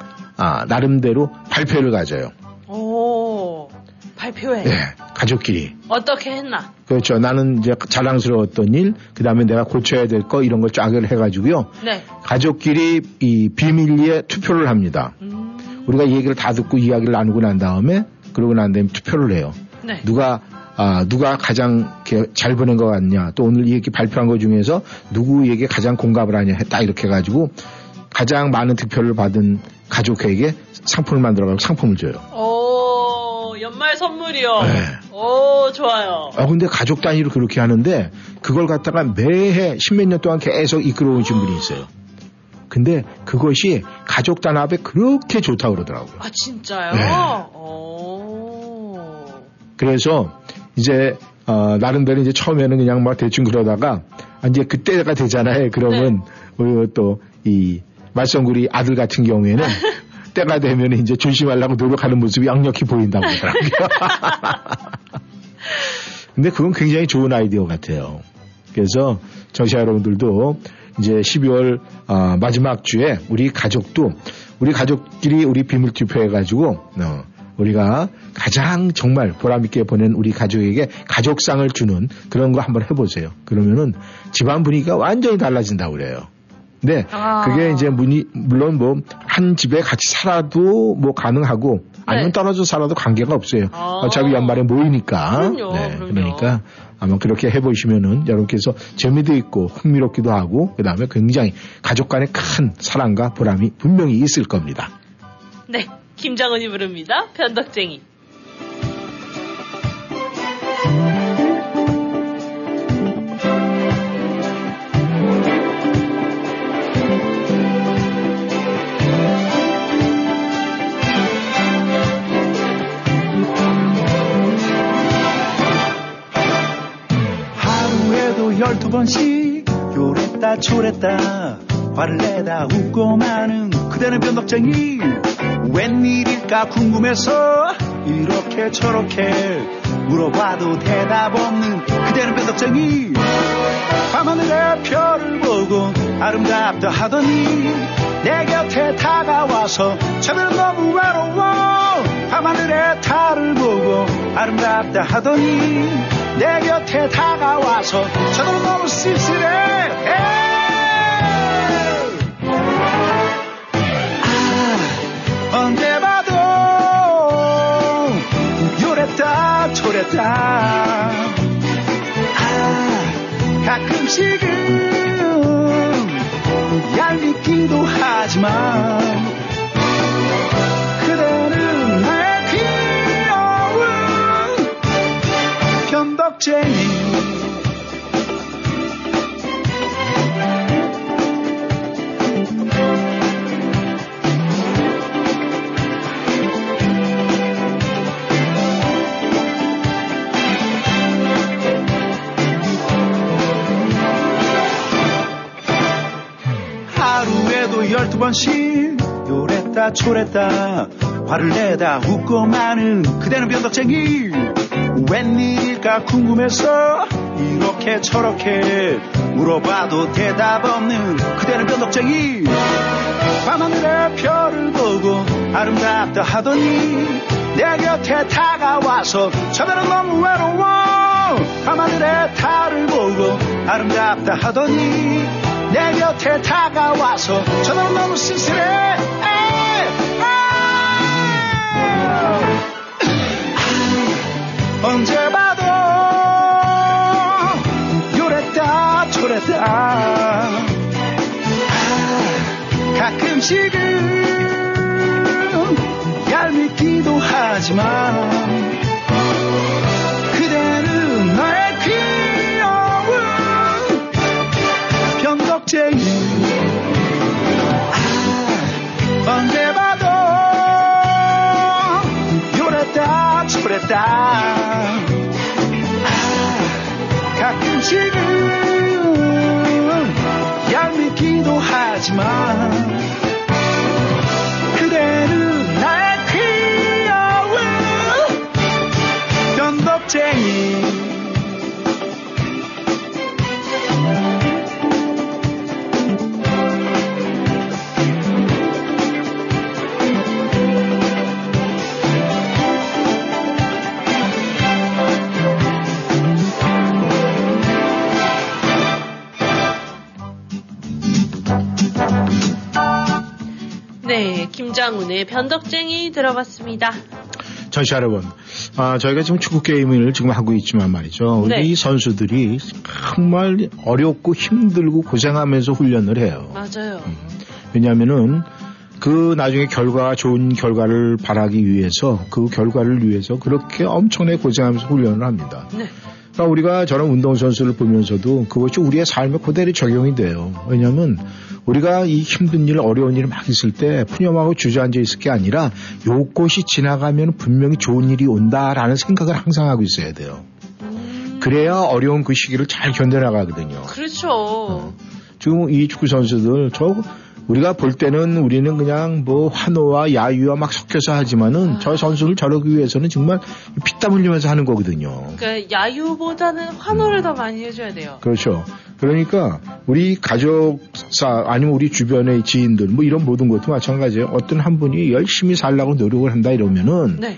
나름대로 발표를 가져요. 오. 발표회. 네, 가족끼리. 어떻게 했나? 그렇죠. 나는 이제 자랑스러웠던 일, 그 다음에 내가 고쳐야 될 거, 이런 걸 쫙을 해가지고요. 네. 가족끼리 이 비밀리에 투표를 합니다. 우리가 얘기를 다 듣고 이야기를 나누고 난 다음에, 그러고 난 다음에 투표를 해요. 네. 누가 가장 잘 보낸 것 같냐, 또 오늘 얘기 발표한 것 중에서 누구에게 가장 공감을 하냐 했다, 이렇게 해가지고 가장 많은 득표를 받은 가족에게 상품을 만들어가지고 상품을 줘요. 연말 선물이요. 네. 오, 좋아요. 근데 가족 단위로 그렇게 하는데 그걸 갖다가 매해 십몇 년 동안 계속 이끌어오신 분이 있어요. 근데 그것이 가족 단합에 그렇게 좋다고 그러더라고요. 아, 진짜요? 네. 오. 그래서 이제 나름대로 이제 처음에는 그냥 막 대충 그러다가 이제 그때가 되잖아요. 그러면 네. 또 이 말썽구리 아들 같은 경우에는 때가 되면 이제 조심하려고 노력하는 모습이 역력히 보인다고 하더라고요. 근데 그건 굉장히 좋은 아이디어 같아요. 그래서 청취자 여러분들도 이제 12월 마지막 주에 우리 가족끼리 우리 비밀 투표해가지고 우리가 가장 정말 보람있게 보낸 우리 가족에게 가족상을 주는 그런 거 한번 해보세요. 그러면은 집안 분위기가 완전히 달라진다고 그래요. 네, 그게 이제 물론 뭐 한 집에 같이 살아도 뭐 가능하고 아니면 네. 떨어져 살아도 관계가 없어요. 어차피 연말에 모이니까. 그럼요, 네, 그럼요. 그러니까 아마 그렇게 해보시면은 여러분께서 재미도 있고 흥미롭기도 하고 그 다음에 굉장히 가족 간의 큰 사랑과 보람이 분명히 있을 겁니다. 네, 김장훈이 부릅니다. 변덕쟁이. 열두 번씩 요랬다 조랬다 화를 내다 웃고 마는 그대는 변덕쟁이 웬일일까 궁금해서 이렇게 저렇게 물어봐도 대답 없는 그대는 변덕쟁이 밤하늘의 별을 보고 아름답다 하더니 내 곁에 다가와서 차별은 너무 외로워 밤하늘의 달을 보고 아름답다 하더니 내 곁에 다가와서 저도 너무 씁쓸해 언제 봐도 요랬다 저랬다 가끔씩은 얄밉기도 하지만 하루에도 12번씩 요랬다 초랬다 화를 내다 웃고 마는 그대는 변덕쟁이 웬일일까 궁금해서 이렇게 저렇게 물어봐도 대답 없는 그대는 변덕쟁이 밤하늘의 별을 보고 아름답다 하더니 내 곁에 다가와서 저별은 너무 외로워 밤하늘의 달을 보고 아름답다 하더니 내 곁에 다가와서 저별은 너무 쓸쓸해 언제 봐도 요랬다 저랬다. 가끔씩은 얄밉기도 하지만 그대는 나의 귀여운 변덕쟁이. 언제 봐도 요랬다 저랬다. 가끔씩은 얄밉기도 하지만 그대는 나의 귀여운 변덕쟁이. 김장훈의 변덕쟁이 들어봤습니다. 청취자 여러분, 저희가 지금 축구 게임을 지금 하고 있지만 말이죠. 우리 네. 선수들이 정말 어렵고 힘들고 고생하면서 훈련을 해요. 맞아요. 왜냐하면은 그 나중에 좋은 결과를 바라기 위해서 그 결과를 위해서 그렇게 엄청나게 고생하면서 훈련을 합니다. 네. 그러니까 우리가 저런 운동선수를 보면서도 그것이 우리의 삶에 그대로 적용이 돼요. 왜냐하면 우리가 이 힘든 일, 어려운 일 막 있을 때 푸념하고 주저앉아 있을 게 아니라 요것이 지나가면 분명히 좋은 일이 온다라는 생각을 항상 하고 있어야 돼요. 그래야 어려운 그 시기를 잘 견뎌나가거든요. 그렇죠. 지금 이 축구 선수들 우리가 볼 때는 우리는 그냥 환호와 야유와 막 섞여서 하지만은 저 선수를 저러기 위해서는 정말 피땀 흘리면서 하는 거거든요. 그러니까 야유보다는 환호를 더 많이 해줘야 돼요. 그렇죠. 그러니까 우리 가족사 아니면 우리 주변의 지인들 이런 모든 것도 마찬가지예요. 어떤 한 분이 열심히 살려고 노력을 한다 이러면은 네.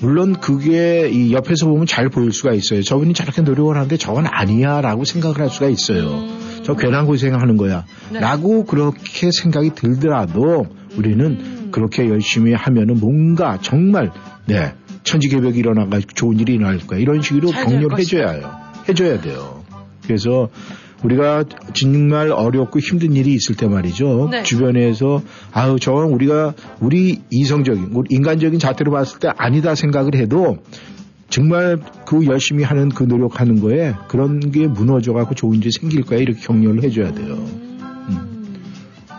물론 그게 이 옆에서 보면 잘 보일 수가 있어요. 저분이 저렇게 노력을 하는데 저건 아니야 라고 생각을 할 수가 있어요. 저 괜한 고생하는 거야 네. 라고 그렇게 생각이 들더라도 우리는 그렇게 열심히 하면은 뭔가 정말 네 천지개벽이 일어나가 좋은 일이 일어날 거야 이런 식으로 격려를 해줘야 돼요. 그래서 우리가 정말 어렵고 힘든 일이 있을 때 말이죠. 네. 주변에서 저건 우리 이성적인 우리 인간적인 자태로 봤을 때 아니다 생각을 해도 정말 그 열심히 하는 그 노력하는 거에 그런 게 무너져갖고 좋은 일이 생길 거야 이렇게 격려를 해줘야 돼요.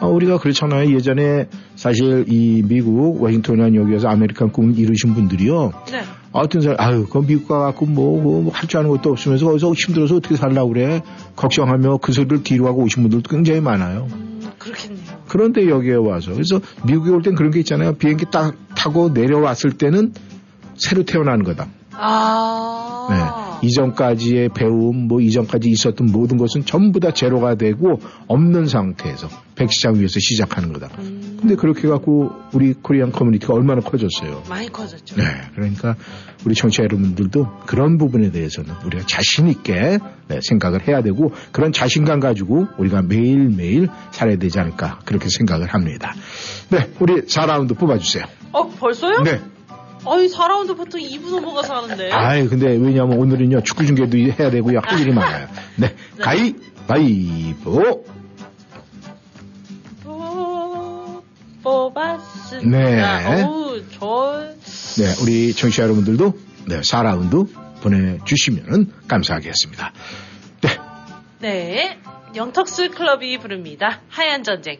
우리가 그렇잖아요. 예전에 사실 이 미국 워싱턴이라는 여기에서 아메리칸 꿈을 이루신 분들이요. 네. 어떤 사람, 그 미국 가갖고 할 줄 아는 것도 없으면서 거기서 힘들어서 어떻게 살라고 그래. 걱정하며 그 소리를 뒤로 하고 오신 분들도 굉장히 많아요. 그렇겠네요. 그런데 여기에 와서. 그래서 미국에 올 땐 그런 게 있잖아요. 비행기 딱 타고 내려왔을 때는 새로 태어나는 거다. 네. 이전까지의 배움, 이전까지 있었던 모든 것은 전부 다 제로가 되고 없는 상태에서 백시장 위에서 시작하는 거다. 근데 그렇게 갖고 우리 코리안 커뮤니티가 얼마나 커졌어요. 많이 커졌죠. 네. 그러니까 우리 청취자 여러분들도 그런 부분에 대해서는 우리가 자신 있게 생각을 해야 되고 그런 자신감 가지고 우리가 매일매일 살아야 되지 않을까 그렇게 생각을 합니다. 네. 우리 4라운드 뽑아주세요. 벌써요? 네. 4라운드 보통 2분 넘어가서 하는데. 근데 왜냐면 오늘은요, 축구 중계도 해야 되고요, 할 일이 많아요. 네. 네. 가위바위보. 뽑았습니다. 네. 네, 우리 청취자 여러분들도, 4라운드 보내주시면 감사하겠습니다. 네. 네. 영턱스 클럽이 부릅니다. 하얀 전쟁.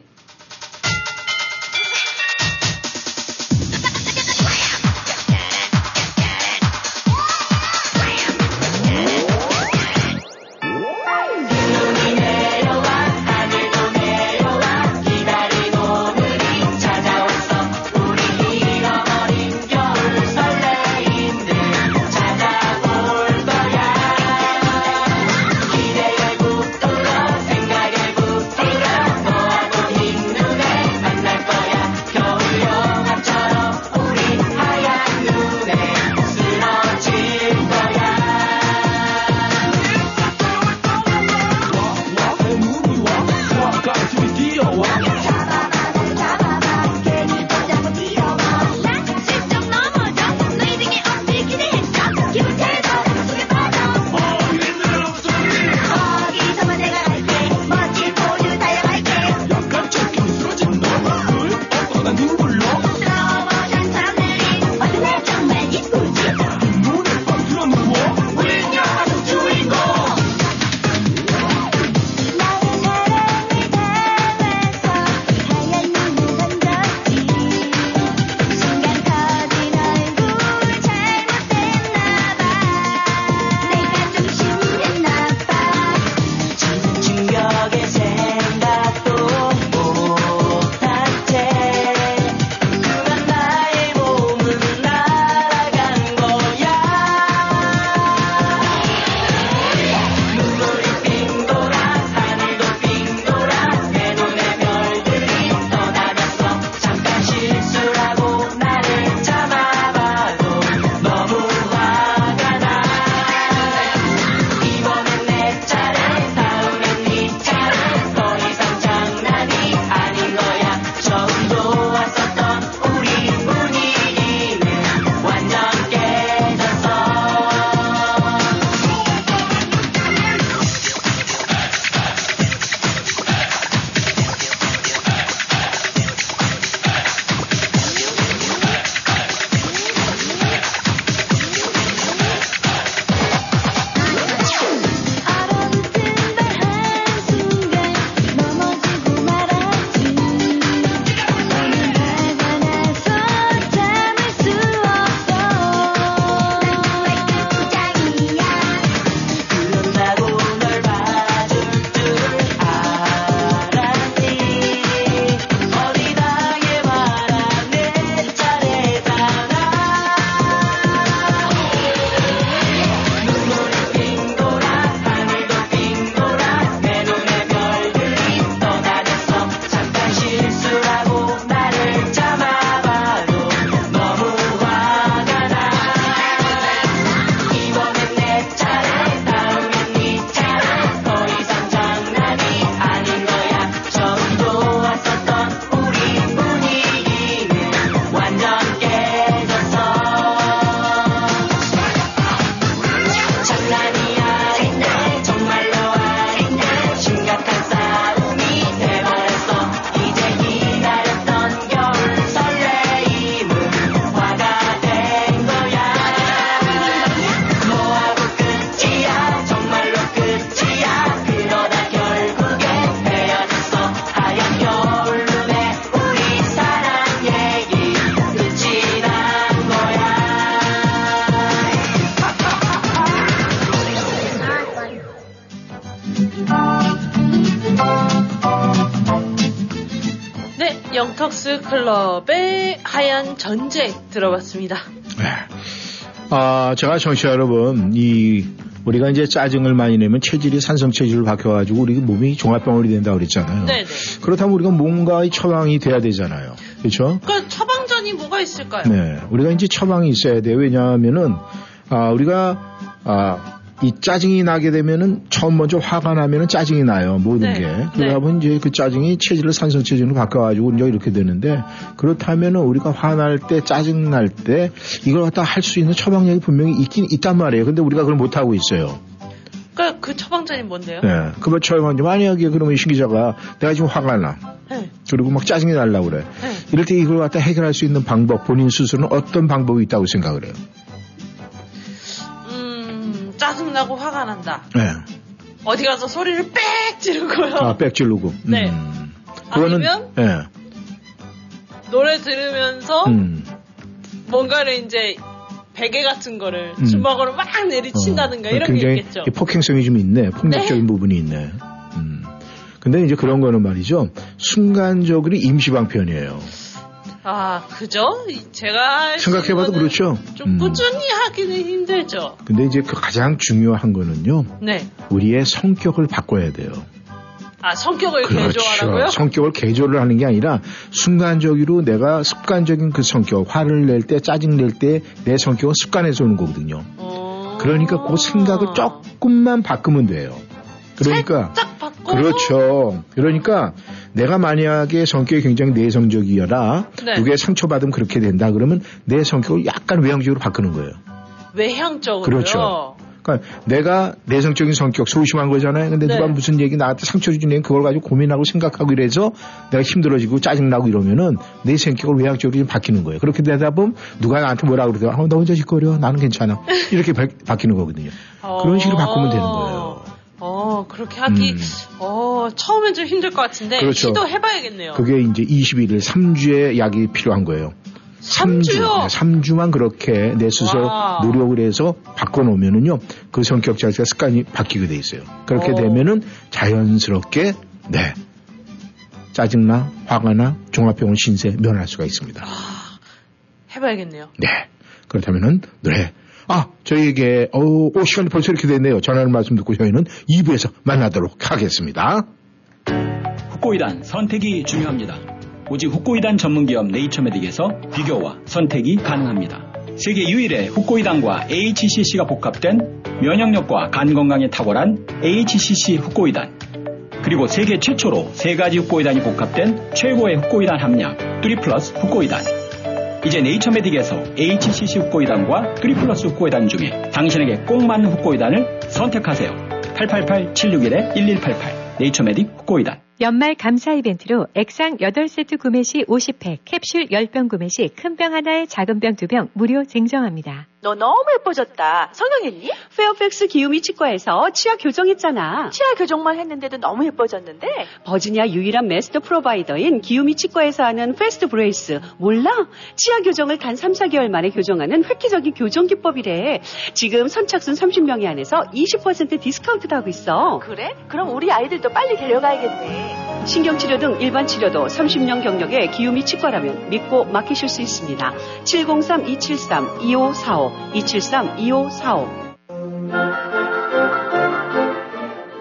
보톡스 클럽의 하얀 전쟁 들어봤습니다. 네. 아, 제가 청취자 여러분, 우리가 이제 짜증을 많이 내면 체질이 산성체질로 바뀌어가지고 우리 몸이 종합병원이 된다고 그랬잖아요. 네네. 그렇다면 우리가 뭔가의 처방이 돼야 되잖아요. 그렇죠? 그러니까 처방전이 뭐가 있을까요? 네, 우리가 이제 처방이 있어야 돼요. 왜냐하면은 이 짜증이 나게 되면은 처음 먼저 화가 나면은 짜증이 나요. 모든 네. 게. 그러다 보면 네. 이제 그 짜증이 체질을 산성체질로 바뀌어가지고 이제 이렇게 되는데, 그렇다면은 우리가 화날 때, 짜증날 때 이걸 갖다 할 수 있는 처방약이 분명히 있긴 있단 말이에요. 근데 우리가 그걸 못하고 있어요. 그러니까 그 처방전이 뭔데요? 네. 그 처방전. 만약에 그러면 이 신기자가 내가 지금 화가 나. 네. 그리고 막 짜증이 날라고 그래. 네. 이럴 때 이걸 갖다 해결할 수 있는 방법, 본인 스스로는 어떤 방법이 있다고 생각을 해요? 짜증나고 화가 난다. 네. 어디 가서 소리를 빽 지르고요. 아, 빽 지르고. 네. 그거는, 아니면 네. 노래 들으면서 뭔가를 이제 베개 같은 거를 주먹으로 막 내리친다든가 이런 게 있겠죠. 폭행성이 좀 있네. 폭력적인 네? 부분이 있네. 근데 이제 그런 거는 말이죠. 순간적으로 임시방편이에요. 아, 그죠? 제가 생각해봐도 그렇죠. 좀 꾸준히 하기는 힘들죠. 근데 이제 그 가장 중요한 거는요. 네. 우리의 성격을 바꿔야 돼요. 아, 성격을 그렇죠. 개조하라고요? 성격을 개조를 하는 게 아니라 순간적으로 내가 습관적인 그 성격, 화를 낼 때, 짜증 낼 때 내 성격은 습관에서 오는 거거든요. 그러니까 그 생각을 조금만 바꾸면 돼요. 그러니까 살짝 바꿔. 그렇죠. 그러니까 내가 만약에 성격이 굉장히 내성적이어라, 그게 네. 상처받으면 그렇게 된다. 그러면 내 성격을 약간 외향적으로 바꾸는 거예요. 외향적으로요? 그렇죠. 그러니까 내가 내성적인 성격, 소심한 거잖아요. 근데 네. 누가 무슨 얘기 나한테 상처 주는 얘기 그걸 가지고 고민하고 생각하고 이래서 내가 힘들어지고 짜증나고 이러면은 내 성격을 외향적으로 좀 바뀌는 거예요. 그렇게 되다 보면 누가 나한테 뭐라 그러더라. 나 혼자 짓거려. 나는 괜찮아. 이렇게 바뀌는 거거든요. 그런 식으로 바꾸면 되는 거예요. 그렇게 하기, 처음엔 좀 힘들 것 같은데, 그렇죠. 시도해봐야겠네요. 그게 이제 21일, 3주의 약이 필요한 거예요. 3주요? 3주만 그렇게 내 스스로 노력을 해서 바꿔놓으면은요, 그 성격 자체가 습관이 바뀌게 돼 있어요. 그렇게 되면은 자연스럽게, 네, 짜증나, 화가 나, 종합병원 신세 면할 수가 있습니다. 해봐야겠네요. 네. 그렇다면은, 노래. 아, 저희에게, 시간이 벌써 이렇게 됐네요. 전하는 말씀 듣고 저희는 2부에서 만나도록 하겠습니다. 후코이단 선택이 중요합니다. 오직 후코이단 전문기업 네이처메딕에서 비교와 선택이 가능합니다. 세계 유일의 후코이단과 HCC가 복합된 면역력과 간건강에 탁월한 HCC 후코이단, 그리고 세계 최초로 세 가지 후코이단이 복합된 최고의 후코이단 함량 3플러스 후코이단. 이제 네이처메딕에서 HCC 후코이단과 3플러스 후코이단 중에 당신에게 꼭 맞는 후코이단을 선택하세요. 888-761-1188 네이처메딕 후코이단. 연말 감사 이벤트로 액상 8세트 구매 시 50팩, 캡슐 10병 구매 시 큰 병 하나에 작은 병 2병 무료 증정합니다. 너 너무 예뻐졌다. 성형했니? 페어팩스 기우미 치과에서 치아 교정했잖아. 치아 교정만 했는데도 너무 예뻐졌는데? 버지니아 유일한 메스터 프로바이더인 기우미 치과에서 하는 패스트 브레이스. 몰라? 치아 교정을 단 3-4개월 만에 교정하는 획기적인 교정 기법이래. 지금 선착순 30명이 안에서 20% 디스카운트도 하고 있어. 그래? 그럼 우리 아이들도 빨리 데려가야겠네. 신경치료 등 일반 치료도 30년 경력의 기우미 치과라면 믿고 맡기실 수 있습니다. 703-273-2545, 273-2545.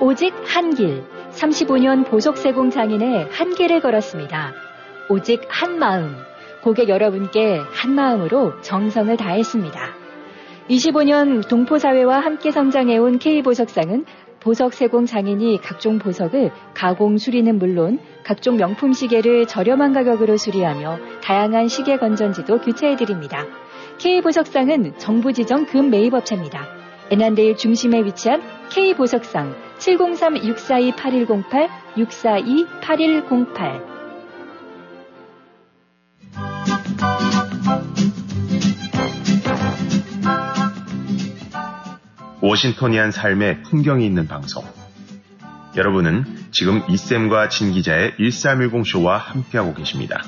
오직 한길, 35년 보석세공 장인의 한길을 걸었습니다. 오직 한마음, 고객 여러분께 한마음으로 정성을 다했습니다. 25년 동포사회와 함께 성장해온 K보석상은 보석 세공 장인이 각종 보석을 가공 수리는 물론 각종 명품 시계를 저렴한 가격으로 수리하며 다양한 시계 건전지도 교체해드립니다. K보석상은 정부 지정 금 매입업체입니다. 애난데일 중심에 위치한 K보석상 703-642-8108, 642-8108. 워싱턴이한 삶의 풍경이 있는 방송. 여러분은 지금 이쌤과 진 기자의 1310 쇼와 함께하고 계십니다.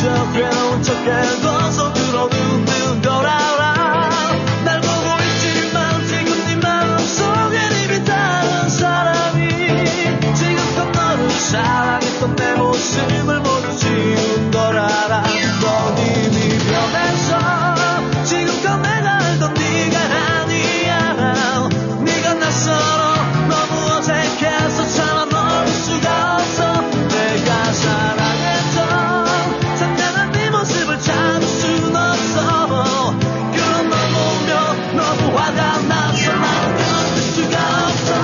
척 괴로운 척 해둬서 들어도 뜬 걸 알아. 날 보고 있지만 지금 네 마음속에 이미 다른 사람이 지금껏 너를 사랑했던 내 모습을 모두 지운 걸 알아. 넌 이미 변했어. 지금껏 내가 알던 네가 아니야. 네가 낯설어. 너무 어색해서 차마 모를 수가 없어. 내가 사랑했던 상냥한 네 모습을 참을 순 없어. 그런 너 보면 너무 화가 나서 나는 견딜 수가 없어.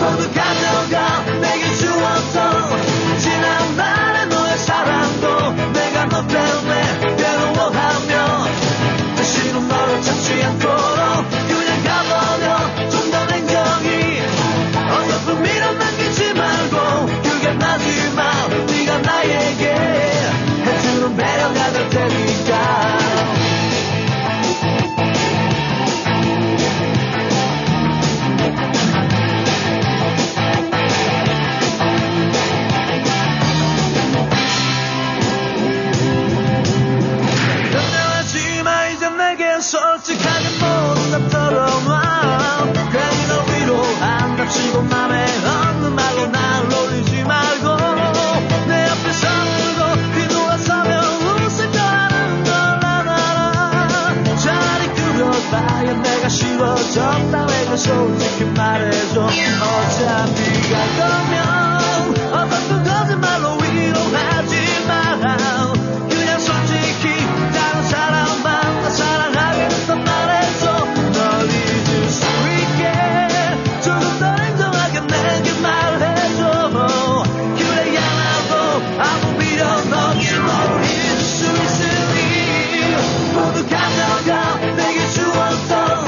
모두 가져가 내게 주었어. 지난 날의 너의 사랑도 내가 너 때문에 괴로워하며 다시는 너를 찾지 않도록 그냥 가버려. 좀 더 냉정히 어설픈 미련 남기지 말고 그게 마지막 네가 나에게 해주는 배려가 될 테니까. 변명하지마 이젠 내겐 솔직하게 모두 다 털어놔. 괜히 널 위로한답시고 맘에 없는 말로 날 놀리지 말고 내 앞에서 울고 뒤돌아서면 웃을 줄 아는 걸 알아. 자리 꾸려봐야 내가 싫어졌다. 왜 그 솔직히 말해줘. 어차피 갈 거면 어설픈 거짓말로 위로하지 마라. 그냥 솔직히 다른 사람만 나 사랑하겠단 말해줘. 널 잊을 수 있게 조금 더 냉정하게 내게 말해줘. 그래야 나도 아무 미련 없이 너를 잊을 수 있으니 모두 가져가 내게 주었던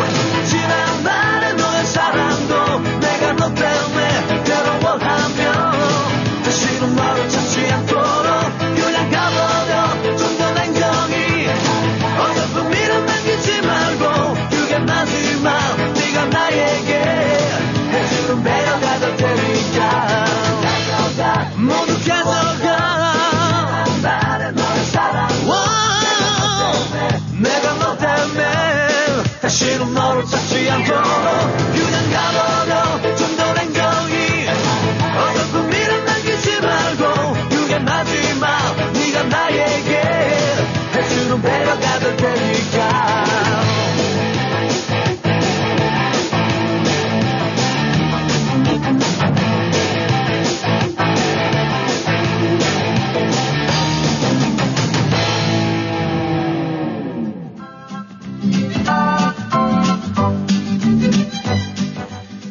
지난 날의 너의 사랑도 내가 너 때문에 괴로워하며 다시는 너를 찾지 않도록 그냥 가버려. 좀 더 냉정히 어설픈 미련 남기지 말고 그게 마지막 네가 나에게 해주는 배려가 될 테니까. 모두 가져가 날의 너의 사랑도 내가 너 때문에 다시는 너를 찾지 않도록 그냥 가버려. 좀 더 냉정히 어설픈 미련 남기지 말고 그게 마지막 네가 나에게 해주는 배려가 될 테니까.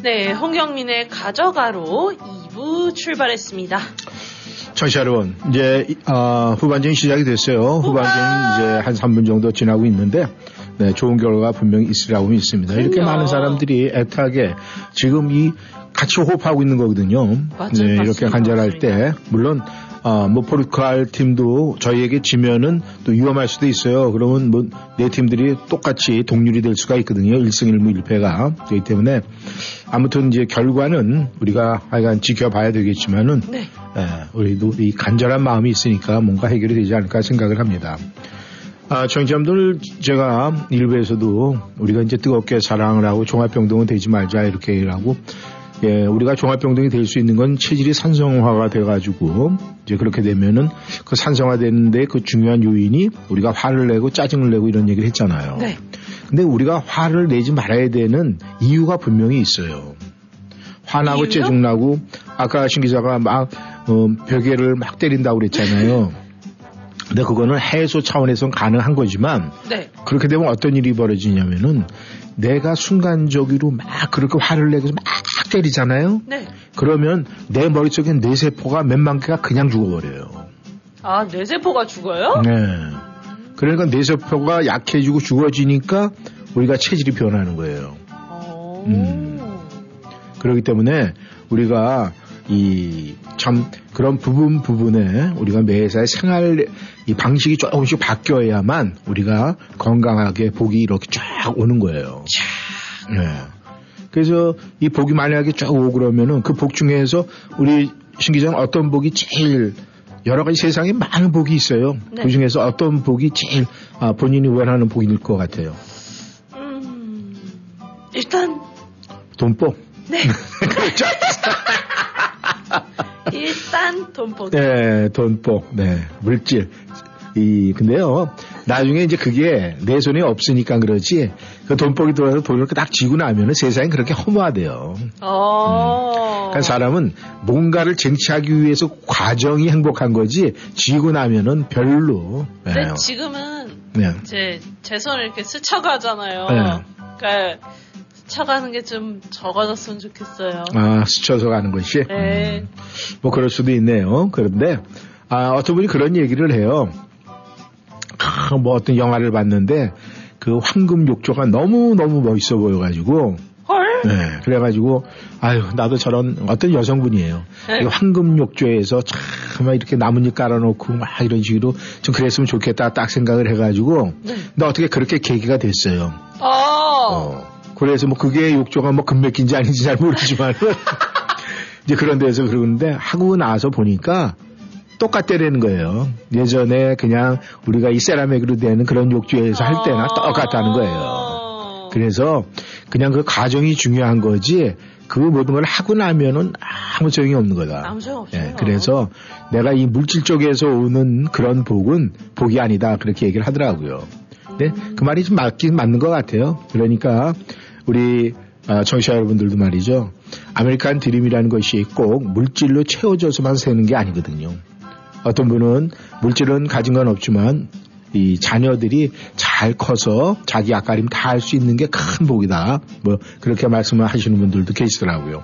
네, 홍경민의 가져가로 2부 출발했습니다. 청취자 여러분, 이제 후반전이 시작이 됐어요. 후반전은 이제 한 3분 정도 지나고 있는데 네, 좋은 결과가 분명히 있으라고 믿습니다. 이렇게 많은 사람들이 애타게 지금 이 같이 호흡하고 있는 거거든요. 맞아요, 네, 이렇게 간절할 때 물론 뭐 포르투갈 팀도 저희에게 지면은 또 위험할 수도 있어요. 그러면 뭐 네 팀들이 똑같이 동률이 될 수가 있거든요. 1승 1무 1패가 그렇기 때문에 아무튼 이제 결과는 우리가 하여간 지켜봐야 되겠지만은 네. 예, 우리도 이 간절한 마음이 있으니까 뭔가 해결이 되지 않을까 생각을 합니다. 청취자분들 제가 일부에서도 우리가 이제 뜨겁게 사랑을 하고 종합병동은 되지 말자 이렇게 일하고 예, 우리가 종합병동이 될 수 있는 건 체질이 산성화가 돼가지고 이제 그렇게 되면은 그 산성화되는데 그 중요한 요인이 우리가 화를 내고 짜증을 내고 이런 얘기를 했잖아요. 네. 근데 우리가 화를 내지 말아야 되는 이유가 분명히 있어요. 화나고 이유요? 짜증나고 아까 신 기자가 막 벽에를 막 때린다고 그랬잖아요. 근데 그거는 해소 차원에서는 가능한 거지만 네. 그렇게 되면 어떤 일이 벌어지냐면은 내가 순간적으로 막 그렇게 화를 내고 막 때리잖아요. 네. 그러면 내 머릿속에 뇌세포가 몇만 개가 그냥 죽어버려요. 아, 뇌세포가 죽어요? 네. 그러니까 뇌세포가 약해지고 죽어지니까 우리가 체질이 변하는 거예요. 그렇기 때문에 우리가 이 참 그런 부분에 우리가 매사에 생활 이 방식이 조금씩 바뀌어야만 우리가 건강하게 복이 이렇게 쫙 오는 거예요. 네. 그래서 이 복이 만약에 쫙 오고 그러면은 그 복 중에서 우리 신 기자는 어떤 복이 제일 여러 가지 세상에 많은 복이 있어요. 네. 그중에서 어떤 복이 제일 본인이 원하는 복일 것 같아요? 일단 돈복. 네. 일단 돈복. 네, 돈복. 네, 물질. 근데요, 나중에 이제 그게 내 손에 없으니까 그러지, 그 돈복이 들어와서 돈을 딱 쥐고 나면은 세상이 그렇게 허무하대요. 그러니까 사람은 뭔가를 쟁취하기 위해서 과정이 행복한 거지, 쥐고 나면은 별로. 근데 네. 지금은 네. 제 손을 이렇게 스쳐가잖아요. 네. 그러니까 스쳐가는 게 좀 적어졌으면 좋겠어요. 아, 스쳐서 가는 것이? 네. 뭐 그럴 수도 있네요. 그런데, 어떤 분이 그런 얘기를 해요. 뭐 어떤 영화를 봤는데 그 황금 욕조가 너무너무 멋있어 보여가지고 헐. 네, 그래가지고 아유 나도 저런 어떤 여성분이에요. 이 황금 욕조에서 참 이렇게 나뭇잎 깔아놓고 막 이런 식으로 좀 그랬으면 좋겠다 딱 생각을 해가지고 네. 근데 어떻게 그렇게 계기가 됐어요. 그래서 뭐 그게 욕조가 뭐 금맥인지 아닌지 잘 모르지만 이제 그런 데서 그러는데 하고 나서 보니까 똑같다라는 거예요. 예전에 그냥 우리가 이 세라믹으로 되는 그런 욕조에서 할 때나 똑같다는 거예요. 그래서 그냥 그 과정이 중요한 거지 그 모든 걸 하고 나면은 아무 소용이 없는 거다. 아무 소용 없어요. 예, 그래서 내가 이 물질 쪽에서 오는 그런 복은 복이 아니다 그렇게 얘기를 하더라고요. 근데 그 말이 좀 맞긴 맞는 것 같아요. 그러니까 우리 청취자 여러분들도 말이죠. 아메리칸 드림이라는 것이 꼭 물질로 채워져서만 사는 게 아니거든요. 어떤 분은 물질은 가진 건 없지만 이 자녀들이 잘 커서 자기 앞가림 다 할 수 있는 게 큰 복이다. 뭐 그렇게 말씀을 하시는 분들도 계시더라고요.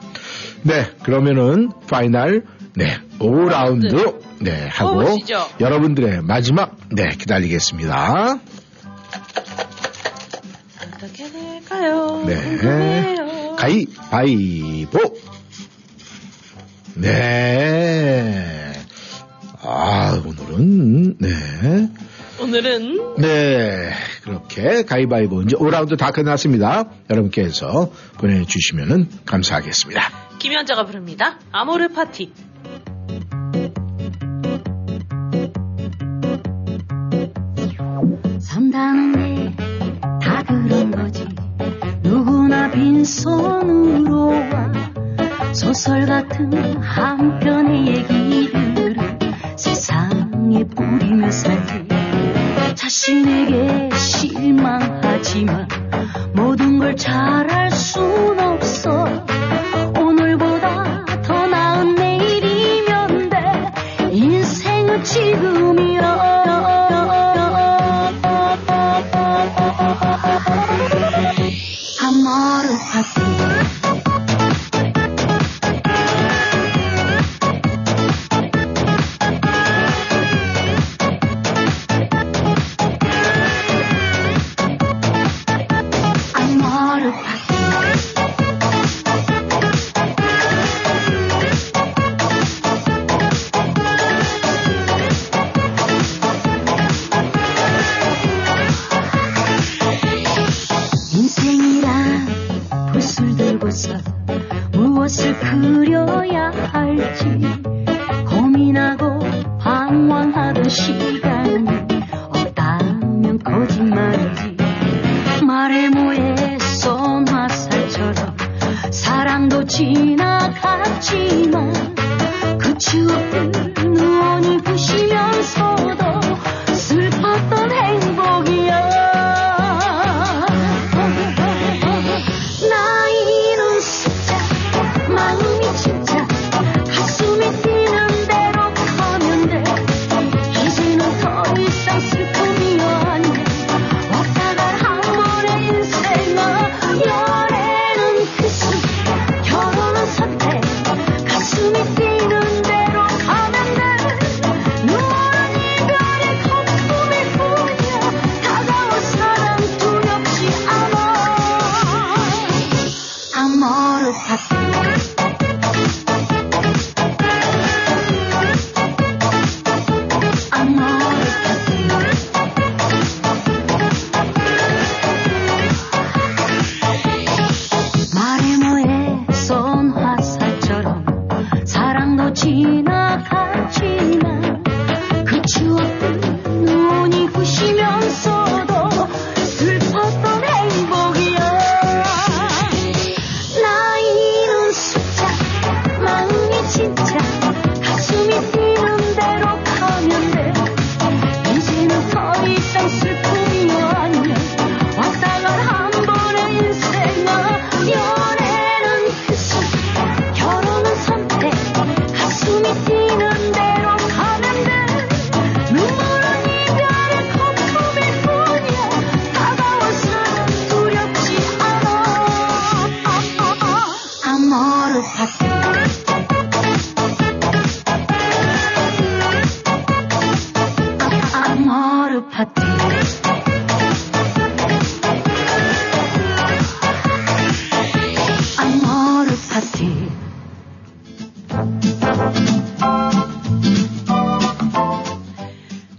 네, 그러면은 파이널 네 5라운드 네 하고 뽑으시죠. 여러분들의 마지막 네 기다리겠습니다. 어떻게 될까요? 네, 궁금해요. 가위바위보. 네. 아, 오늘은, 네. 오늘은? 네. 그렇게 가위바위보. 이제 5라운드 다 끝났습니다. 여러분께서 보내주시면 감사하겠습니다. 김연자가 부릅니다. 아모르 파티. 선다는 게 다 그런 거지. 누구나 빈손으로 와. 소설 같은 한 편의 얘기를 세상에 뿌리며 살지 자신에게 실망하지만 모든 걸 잘할 순 없어 오늘보다 더 나은 내일이면 돼 인생은 지금이야 아모르 파티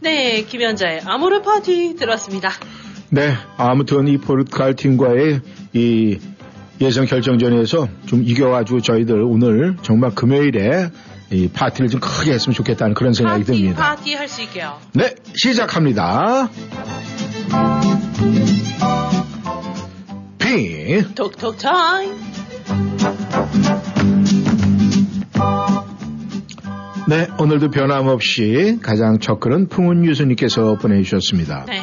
네, 김연자의 아모르 파티 들었습니다. 네, 아무튼 이 포르투갈 팀과의 이 예선 결정전에서 좀 이겨가지고 저희들 오늘 정말 금요일에 이 파티를 좀 크게 했으면 좋겠다는 그런 생각이 듭니다. 파티 할 수 있게요. 네, 시작합니다. B. 톡톡 타임. 네, 오늘도 변함없이 가장 첫 글은 풍은유수님께서 보내주셨습니다. 네.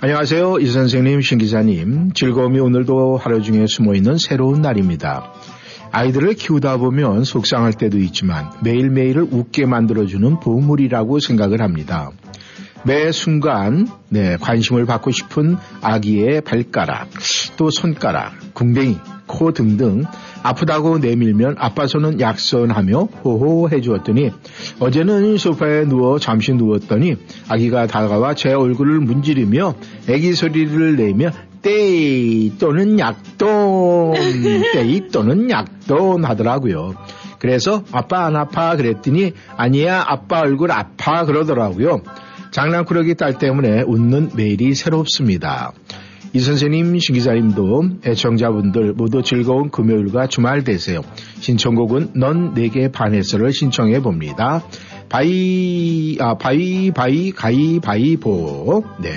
안녕하세요. 이 선생님, 신 기자님. 즐거움이 오늘도 하루 중에 숨어있는 새로운 날입니다. 아이들을 키우다 보면 속상할 때도 있지만 매일매일을 웃게 만들어주는 보물이라고 생각을 합니다. 매 순간 관심을 받고 싶은 아기의 발가락, 또 손가락, 궁뎅이, 코 등등 아프다고 내밀면 아파서는 약손하며 호호 해주었더니 어제는 소파에 누워 잠시 누웠더니 아기가 다가와 제 얼굴을 문지르며 아기 소리를 내며 떼이 또는 약돈, 떼이 또는 약돈 하더라고요. 그래서 아빠 안 아파 그랬더니 아니야 아빠 얼굴 아파 그러더라고요. 장난꾸러기 딸 때문에 웃는 매일이 새롭습니다. 이 선생님, 신 기자님도 애청자분들 모두 즐거운 금요일과 주말 되세요. 신청곡은 넌 내게 반해서를 신청해 봅니다. 바이 가이바이보. 네.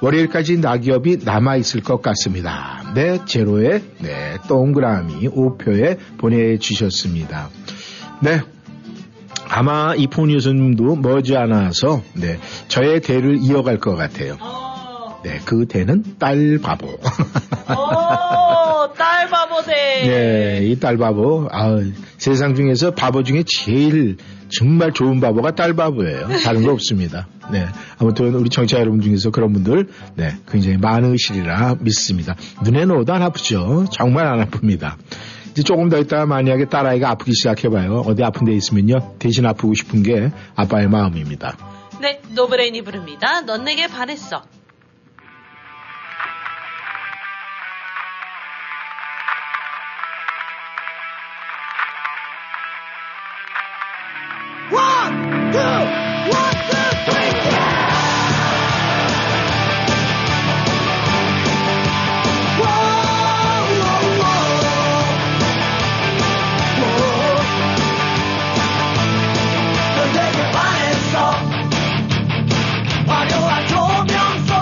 월요일까지 낙엽이 남아있을 것 같습니다. 네, 제로에, 네, 동그라미 5표에 보내주셨습니다. 네. 아마 이 폰유수님도 머지않아서, 네, 저의 대를 이어갈 것 같아요. 네, 그 대는 딸바보. 오, 딸바보 대. 네, 이 딸바보. 아, 세상 중에서 바보 중에 제일 정말 좋은 바보가 딸바보예요. 다른 거 없습니다. 네, 아무튼 우리 청취자 여러분 중에서 그런 분들, 네, 굉장히 많으시리라 믿습니다. 눈에는 오도 안 아프죠. 정말 안 아픕니다. 조금 더 있다가 만약에 딸아이가 아프기 시작해봐요. 어디 아픈 데 있으면요. 대신 아프고 싶은 게 아빠의 마음입니다. 네, 노브레인이 부릅니다. 넌 내게 반했어. 넌 내게 반했어. 화려한 조명속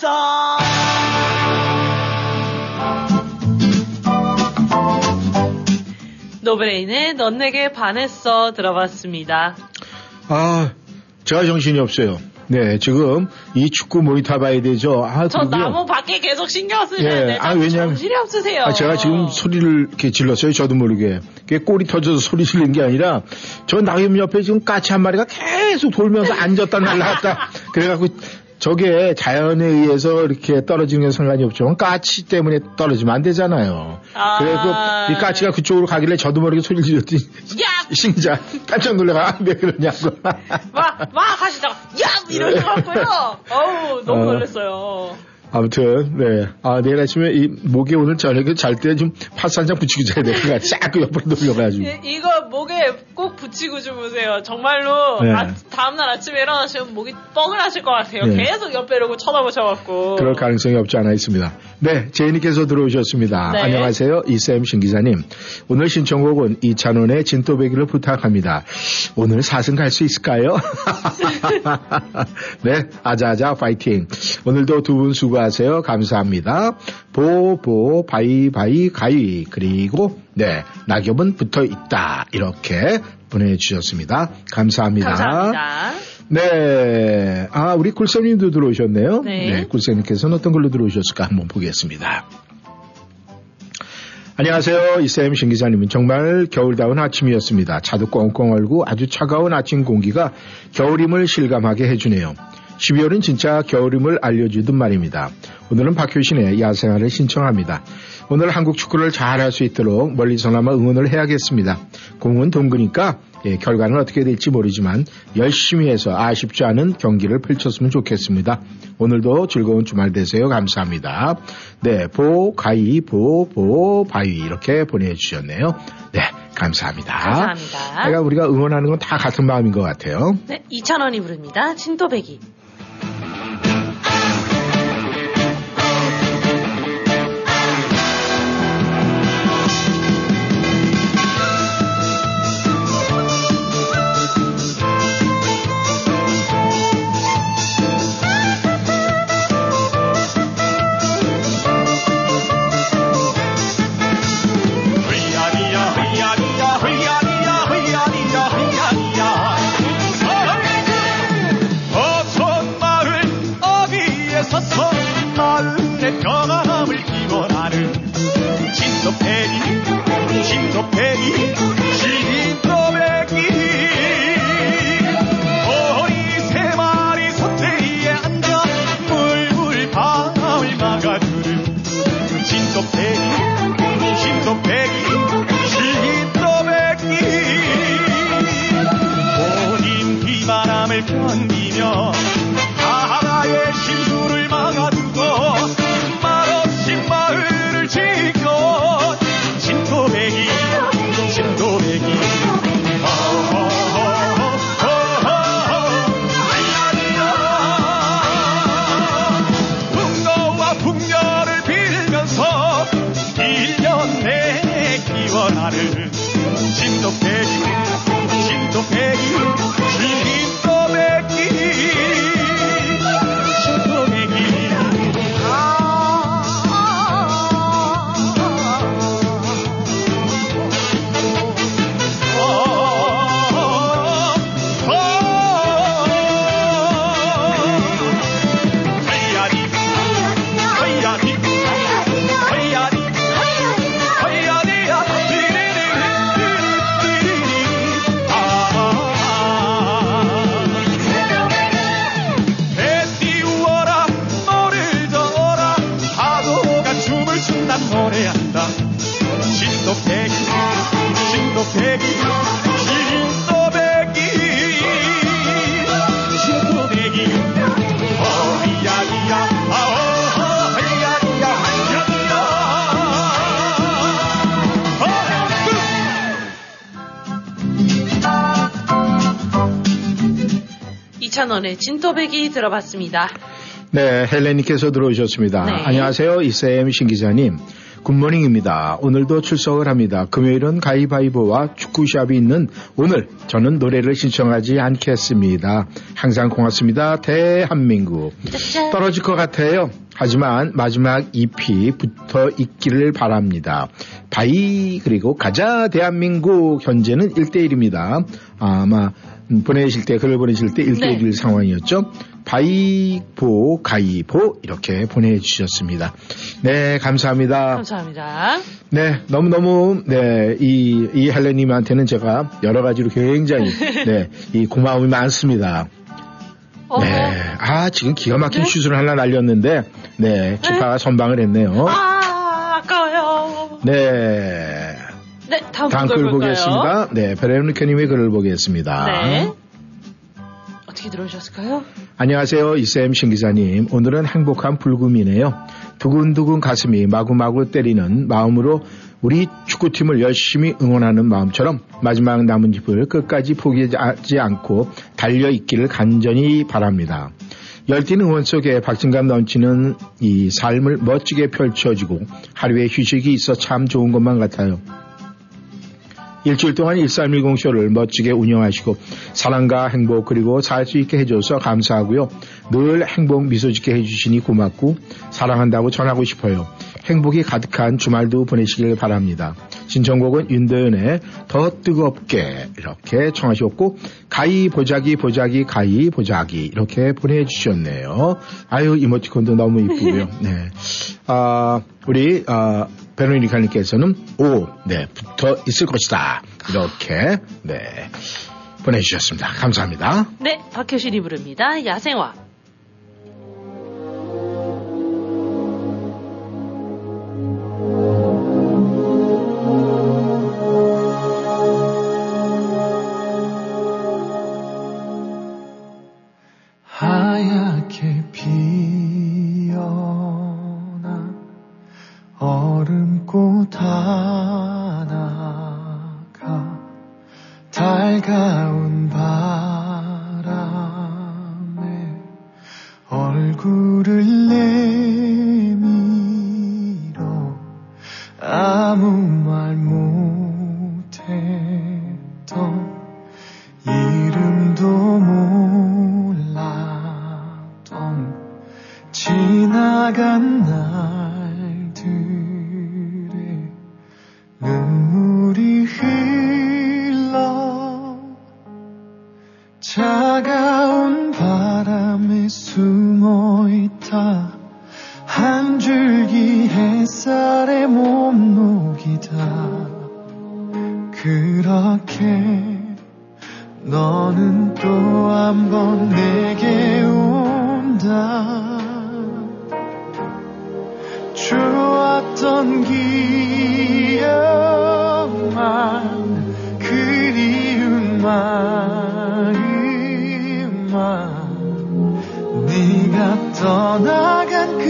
탑여행사. 노브레인의 넌 내게 반했어 들어봤습니다. 아, 제가 정신이 없어요. 네, 지금 이 축구 모니터 봐야 되죠. 아, 저 나무 밖에 계속 신경 쓰시는데 네. 아, 왜냐면 정신이 없으세요. 아, 제가 지금 소리를 이렇게 질렀어요. 저도 모르게. 그게 골이 터져서 소리 질린 게 아니라 저 나무 옆에 지금 까치 한 마리가 계속 돌면서 앉았다 날라갔다. 그래갖고 저게 자연에 의해서 이렇게 떨어지는 건 상관이 없지만 까치 때문에 떨어지면 안 되잖아요. 아... 그래서 이 까치가 그쪽으로 가길래 저도 모르게 소리를 질렀더니 신기자 깜짝 놀래가 왜 그러냐고 막 하시다가 야 이러는 것 같고요. 어우 너무 놀랐어요. 아무튼 네, 아 내일 아침에 이 목에 오늘 저녁에 잘 때 좀 파스 한 장 붙이고 자야 될 것 같아요. 쫙 옆으로 돌려가지고. 이거 목에 꼭 붙이고 주무세요. 정말로 네. 다음날 아침에 일어나시면 목이 뻥을 하실 것 같아요. 네. 계속 옆에 이러고 쳐다보셔갖고. 그럴 가능성이 없지 않아 있습니다. 네, 제이님께서 들어오셨습니다. 네. 안녕하세요, 이쌤 신기자님. 오늘 신청곡은 이찬원의 진또배기를 부탁합니다. 오늘 4승 갈 수 있을까요? 네, 아자아자 파이팅. 오늘도 두 분 수고. 하세요. 감사합니다. 보보 바이바이 가위 그리고 네 낙엽은 붙어있다 이렇게 보내주셨습니다. 감사합니다. 감사합니다. 네, 아 우리 굴쌤님도 들어오셨네요. 네, 네 굴쌤님께서는 어떤 걸로 들어오셨을까 한번 보겠습니다. 안녕하세요. 이쌤 신기자님은 정말 겨울다운 아침이었습니다. 차도 꽁꽁 얼고 아주 차가운 아침 공기가 겨울임을 실감하게 해주네요. 12월은 진짜 겨울임을 알려주듯 말입니다. 오늘은 박효신의 야생화를 신청합니다. 오늘 한국 축구를 잘할 수 있도록 멀리서나마 응원을 해야겠습니다. 공은 동그니까 예, 결과는 어떻게 될지 모르지만 열심히 해서 아쉽지 않은 경기를 펼쳤으면 좋겠습니다. 오늘도 즐거운 주말 되세요. 감사합니다. 네, 보, 가이, 보, 바위 이렇게 보내주셨네요. 네. 감사합니다. 감사합니다. 내가 우리가 응원하는 건 다 같은 마음인 것 같아요. 네, 이찬원이 부릅니다. 진또배기. 네, 진또배기 들어봤습니다. 네, 헬레님께서 들어오셨습니다. 네. 안녕하세요, 이쌤 신기자님. 굿모닝입니다. 오늘도 출석을 합니다. 금요일은 가위바위보와 축구샵이 있는 오늘 저는 노래를 신청하지 않겠습니다. 항상 고맙습니다. 대한민국. 떨어질 것 같아요. 하지만 마지막 EP 붙어 있기를 바랍니다. 바이 그리고 가자 대한민국. 현재는 1대1입니다. 아마 보내실 때 글을 보내실 때 1대1 네. 상황이었죠. 바이보 가이보 이렇게 보내주셨습니다. 네 감사합니다. 감사합니다. 네 너무너무 네 이 헬레님한테는 제가 여러 가지로 굉장히 네 이 고마움이 많습니다. 네. 아, 지금 기가 막힌 네? 슛을 하나 날렸는데, 네. 키파가 선방을 했네요. 아, 아까워요. 네. 네, 다음 글 보겠습니다. 네, 베레누케님의 글을 보겠습니다. 네. 어떻게 들어오셨을까요? 안녕하세요. 이쌤 신기자님. 오늘은 행복한 불금이네요. 두근두근 가슴이 마구마구 때리는 마음으로 우리 축구팀을 열심히 응원하는 마음처럼 마지막 남은 집을 끝까지 포기하지 않고 달려있기를 간절히 바랍니다. 열띤 응원 속에 박진감 넘치는 이 삶을 멋지게 펼쳐지고 하루의 휴식이 있어 참 좋은 것만 같아요. 일주일 동안 1310쇼를 멋지게 운영하시고 사랑과 행복 그리고 살 수 있게 해줘서 감사하고요. 늘 행복 미소 짓게 해주시니 고맙고 사랑한다고 전하고 싶어요. 행복이 가득한 주말도 보내시길 바랍니다. 신청곡은 윤도현의 더 뜨겁게 이렇게 청하셨고 가이 보자기 보자기 가이 보자기 이렇게 보내주셨네요. 아유 이모티콘도 너무 이쁘고요. 네, 우리 베로니카님께서는 오, 네 붙어 있을 것이다 이렇게 네 보내주셨습니다. 감사합니다. 네, 박효신이 부릅니다. 야생화. 떠나간 그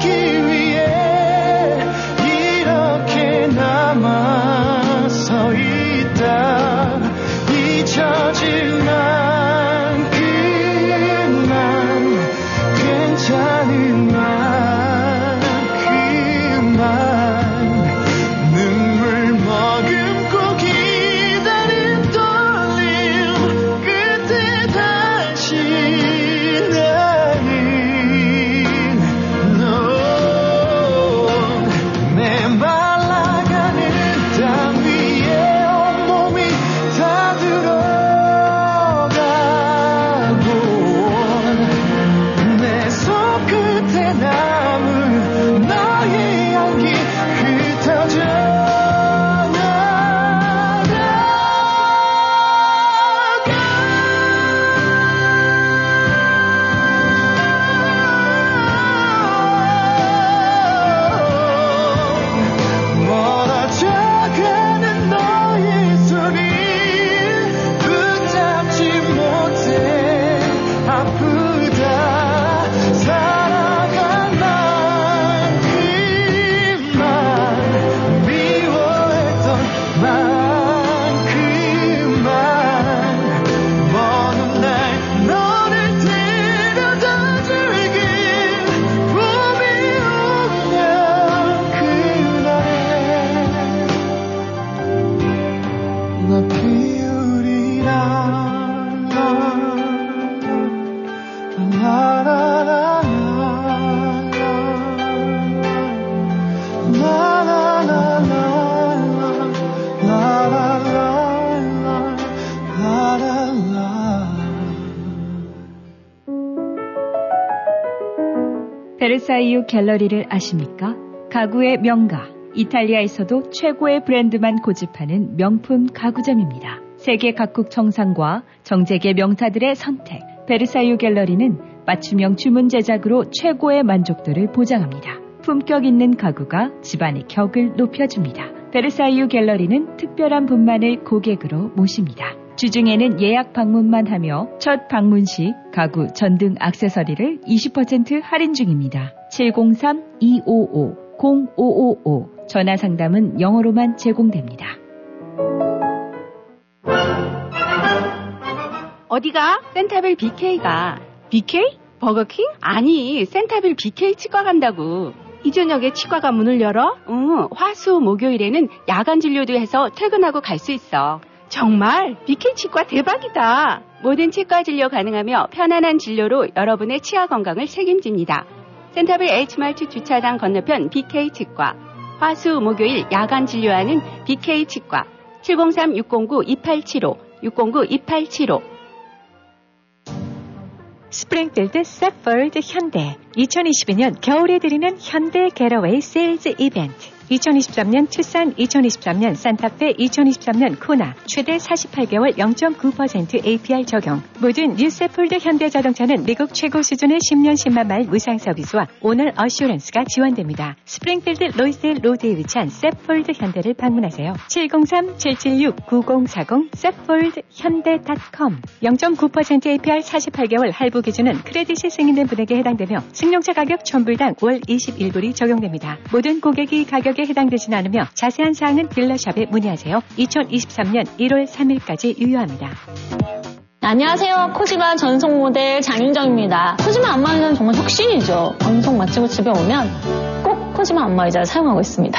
길 위에 베르사유 갤러리를 아십니까? 가구의 명가, 이탈리아에서도 최고의 브랜드만 고집하는 명품 가구점입니다. 세계 각국 정상과 정재계 명타들의 선택, 베르사유 갤러리는 맞춤형 주문 제작으로 최고의 만족도를 보장합니다. 품격 있는 가구가 집안의 격을 높여줍니다. 베르사유 갤러리는 특별한 분만을 고객으로 모십니다. 주중에는 예약 방문만 하며 첫 방문 시 가구, 전등, 액세서리를 20% 할인 중입니다. 703-255-0555 전화 상담은 영어로만 제공됩니다. 어디가? 센타빌 BK가. BK? 버거킹? 아니, 센타빌 BK 치과 간다고. 이 저녁에 치과가 문을 열어? 응, 화수, 목요일에는 야간 진료도 해서 퇴근하고 갈 수 있어. 정말 BK 치과 대박이다. 모든 치과 진료 가능하며 편안한 진료로 여러분의 치아 건강을 책임집니다. 센타빌 H마트 주차장 건너편 BK 치과. 화수, 목요일 야간 진료하는 BK 치과. 703-609-2875 609-2875. 스프링필드 싹폴드 현대. 2022년 겨울에 드리는 현대 게러웨이 세일즈 이벤트. 2023년 투싼, 2023년 산타페, 2023년 코나 최대 48개월 0.9% APR 적용. 모든 뉴세폴드 현대자동차는 미국 최고 수준의 10년 10만 마일 무상 서비스와 오너 어슈런스가 지원됩니다. 스프링필드 로이스힐 로드에 위치한 세폴드 현대를 방문하세요. 703-776-9040 세폴드현대.com. 0.9% APR 48개월 할부 기준은 크레딧이 승인된 분에게 해당되며 승용차 가격 1,000불당 월 21불이 적용됩니다. 모든 고객이 가격 해당되진 않으며 자세한 사항은 딜러샵에 문의하세요. 2023년 1월 3일까지 유효합니다. 안녕하세요. 코지마 전속 모델 장윤정입니다. 코지마 안마의자는 정말 혁신이죠. 방송 마치고 집에 오면 꼭 코지마 안마의자를 사용하고 있습니다.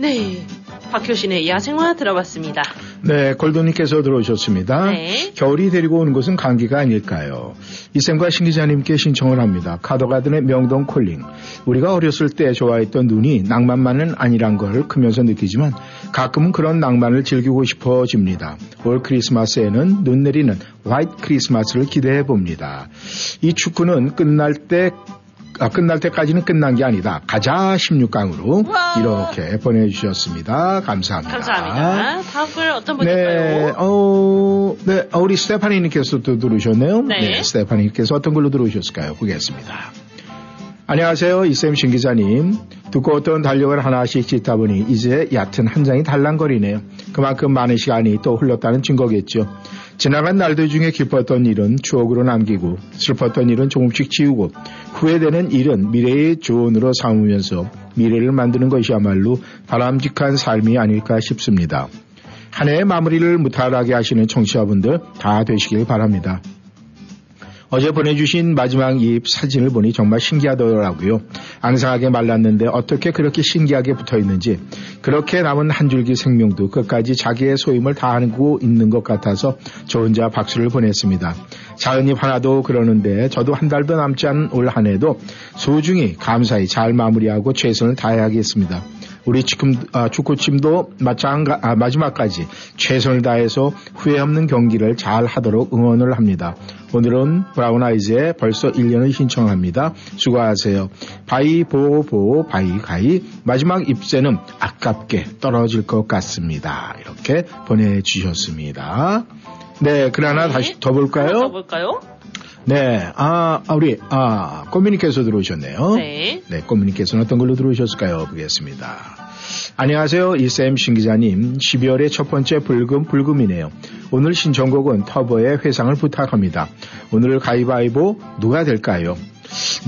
네, 박효신의 야생화 들어봤습니다. 네, 골돈님께서 들어오셨습니다. 네. 겨울이 데리고 오는 것은 감기가 아닐까요? 이쌤과 신 기자님께 신청을 합니다. 카더가든의 명동 콜링. 우리가 어렸을 때 좋아했던 눈이 낭만만은 아니란 걸 크면서 느끼지만 가끔은 그런 낭만을 즐기고 싶어집니다. 올 크리스마스에는 눈 내리는 화이트 크리스마스를 기대해 봅니다. 이 축구는 끝날 때까지는 끝난 게 아니다. 가자 16강으로 우와. 이렇게 보내주셨습니다. 감사합니다. 감사합니다. 다음 글 어떤 분일까요? 네, 우리 스테파니님께서 또 들어오셨네요. 네, 스테파니님께서 어떤 글로 들어오셨을까요? 보겠습니다. 안녕하세요. 이쌤 신 기자님. 두꺼웠던 달력을 하나씩 찢다 보니 이제 얕은 한 장이 달랑거리네요. 그만큼 많은 시간이 또 흘렀다는 증거겠죠. 지나간 날들 중에 기뻤던 일은 추억으로 남기고 슬펐던 일은 조금씩 지우고 후회되는 일은 미래의 조언으로 삼으면서 미래를 만드는 것이야말로 바람직한 삶이 아닐까 싶습니다. 한 해의 마무리를 무탈하게 하시는 청취자분들 다 되시길 바랍니다. 어제 보내주신 마지막 잎 사진을 보니 정말 신기하더라고요. 앙상하게 말랐는데 어떻게 그렇게 신기하게 붙어있는지, 그렇게 남은 한 줄기 생명도 끝까지 자기의 소임을 다하고 있는 것 같아서 저 혼자 박수를 보냈습니다. 자은잎 하나도 그러는데 저도 한 달도 남지 않은 올 한 해도 소중히 감사히 잘 마무리하고 최선을 다해야겠습니다. 우리 축구팀도 마지막까지 최선을 다해서 후회 없는 경기를 잘 하도록 응원을 합니다. 오늘은 브라운 아이즈의 벌써 1년을 신청합니다. 수고하세요. 바이보보 바이가이. 마지막 잎새는 아깝게 떨어질 것 같습니다. 이렇게 보내주셨습니다. 네, 글 하나 다시 더 볼까요? 더 볼까요? 네, 꽃미님께서 들어오셨네요. 네. 네, 꽃미님께서는 어떤 걸로 들어오셨을까요? 보겠습니다. 안녕하세요. 이쌤 신 기자님. 12월의 첫 번째 불금이네요. 오늘 신청곡은 터보의 회상을 부탁합니다. 오늘 가위바위보 누가 될까요?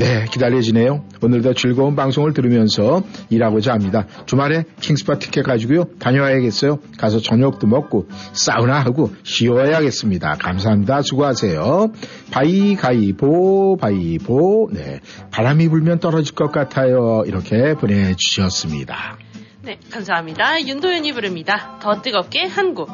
네, 기다려지네요. 오늘도 즐거운 방송을 들으면서 일하고자 합니다. 주말에 킹스파 티켓 가지고요, 다녀와야겠어요. 가서 저녁도 먹고 사우나하고 쉬어야겠습니다. 감사합니다. 수고하세요. 바이가이보 바이보. 네, 바람이 불면 떨어질 것 같아요. 이렇게 보내주셨습니다. 네, 감사합니다. 윤도현이 부릅니다. 더 뜨겁게 한 곡.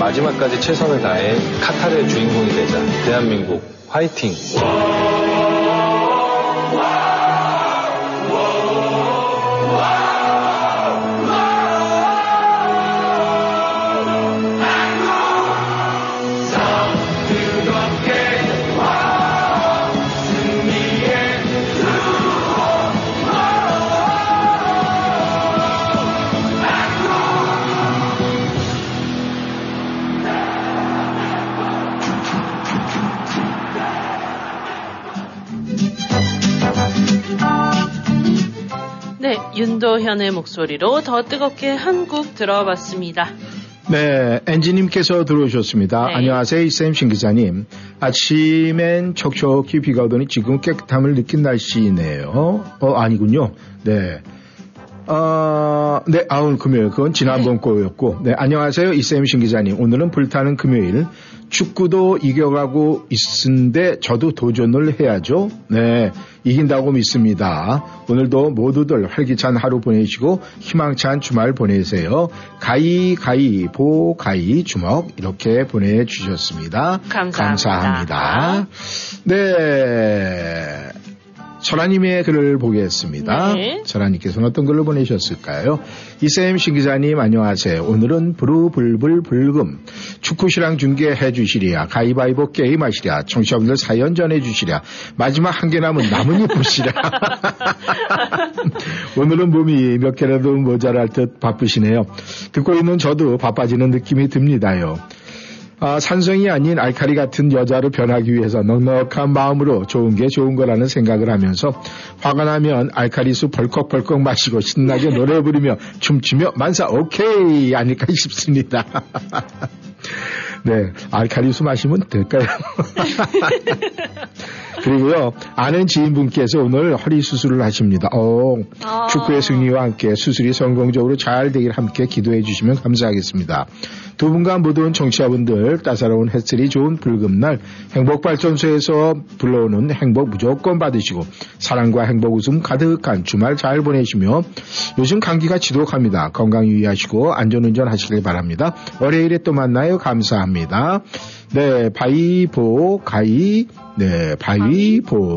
마지막까지 최선을 다해 카타르의 주인공이 되자. 대한민국 화이팅! 현의 목소리로 더 뜨겁게 한 곡 들어봤습니다. 네, 엔지님께서 들어오셨습니다. 네. 안녕하세요, 이쌤, 신 기자님. 아침엔 촉촉히 비가 오더니 지금 깨끗함을 느낀 날씨네요. 아니군요. 네. 아우, 금요일. 그건 지난번 거였고. 네, 안녕하세요, 이쌤, 신 기자님. 오늘은 불타는 금요일. 축구도 이겨가고 있는데 저도 도전을 해야죠. 네, 이긴다고 믿습니다. 오늘도 모두들 활기찬 하루 보내시고 희망찬 주말 보내세요. 가위가위보 가위 주먹 이렇게 보내주셨습니다. 감사합니다. 네, 설아님의 글을 보겠습니다. 네. 설아님께서는 어떤 글로 보내셨을까요? 이쌤 신기자님 안녕하세요. 오늘은 부르불불불금 축구시랑 중계해 주시랴. 가위바위보 게임하시랴. 청취자분들 사연 전해주시랴. 마지막 한 개 남은 나뭇잎 보시랴. 오늘은 몸이 몇 개라도 모자랄 듯 바쁘시네요. 듣고 있는 저도 바빠지는 느낌이 듭니다요. 산성이 아닌 알칼리 같은 여자로 변하기 위해서 넉넉한 마음으로 좋은 게 좋은 거라는 생각을 하면서 화가 나면 알칼리수 벌컥벌컥 마시고 신나게 노래 부르며 춤추며 만사 오케이 아닐까 싶습니다. 네, 알칼리수 마시면 될까요? 그리고요, 아는 지인분께서 오늘 허리 수술을 하십니다. 축구의 승리와 함께 수술이 성공적으로 잘 되길 함께 기도해 주시면 감사하겠습니다. 두 분과 모든 청취자분들, 따사로운 햇살이 좋은 불금날 행복발전소에서 불러오는 행복 무조건 받으시고 사랑과 행복 웃음 가득한 주말 잘 보내시며 요즘 감기가 지독합니다. 건강 유의하시고 안전운전 하시길 바랍니다. 월요일에 또 만나요. 감사합니다. 네, 바위보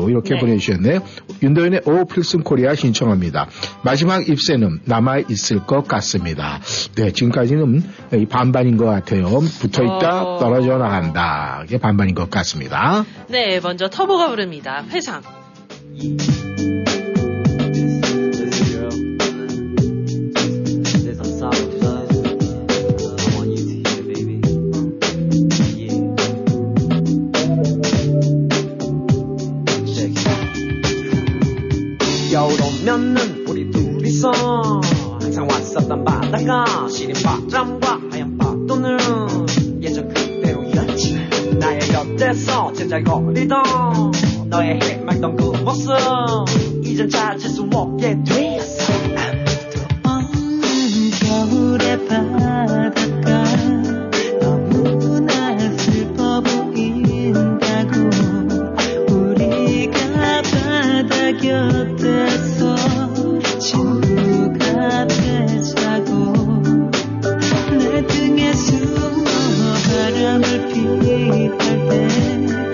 이렇게 네. 보내주셨네요. 윤도현의 오 필승 코리아 신청합니다. 마지막 입새는 남아있을 것 같습니다. 네, 지금까지는 반반인 것 같아요. 붙어있다 떨어져 나간다. 이게 반반인 것 같습니다. 네, 먼저 터보가 부릅니다. 회상. 면은 우리 둘이서 항상 왔었던 바다가 시린 바람과 하얀 파도는 예전 그대로였지. 나의 곁에서 제잘거리던 너의 해맑던 그 모습 이젠 찾을 수 없게 되었어. 아무도 없는 겨울의 바닷가 너무나 슬퍼 보인다고. 우리가 바다 곁에 친구가 되자고 내 등에 숨어 바람을 피할 때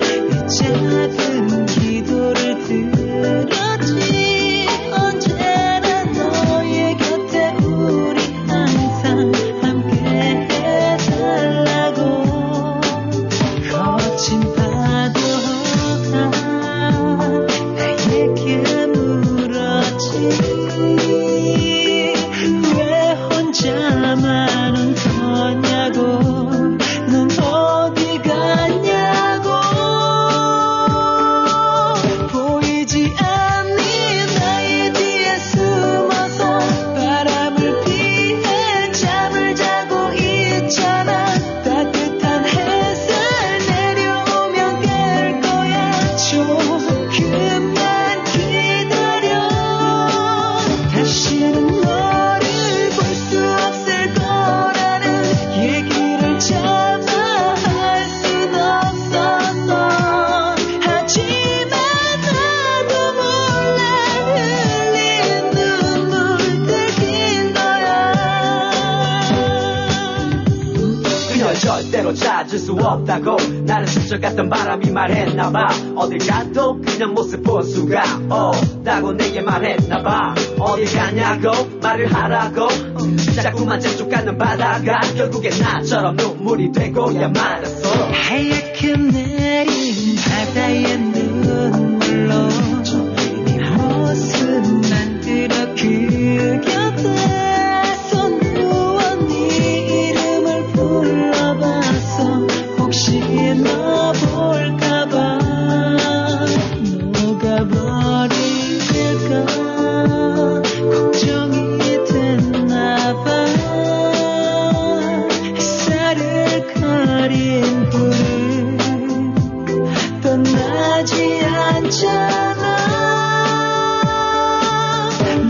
이 작은 기도를 들었지. 언제나 너의 곁에 우리 항상 함께 해달라고. 거친 파도가 나의 길을 물었지. 나만 웃었냐고. 넌 어디 갔냐고. 보이지 않니 나의 뒤에 숨어서 바람을 피해 잠을 자고 있잖아. 따뜻한 햇살 내려오면 깰 거야. 조금만 기다려. 다시는 절대로 찾을 수 없다고 나는 스쳐갔던 바람이 말했나봐. 어딜 가도 그냥 모습 볼 수가 없다고 내게 말했나봐. 어딜 가냐고 말을 하라고 자꾸만 재촉하는 바다가 결국엔 나처럼 눈물이 되고야 말았어. 하얗게 내린 바다의 눈물로 네 모습만 들어 그 곁에 혹시 너 볼까봐 녹아버릴까 걱정이 됐나봐. 햇살을 가린 불을 떠나지 않잖아.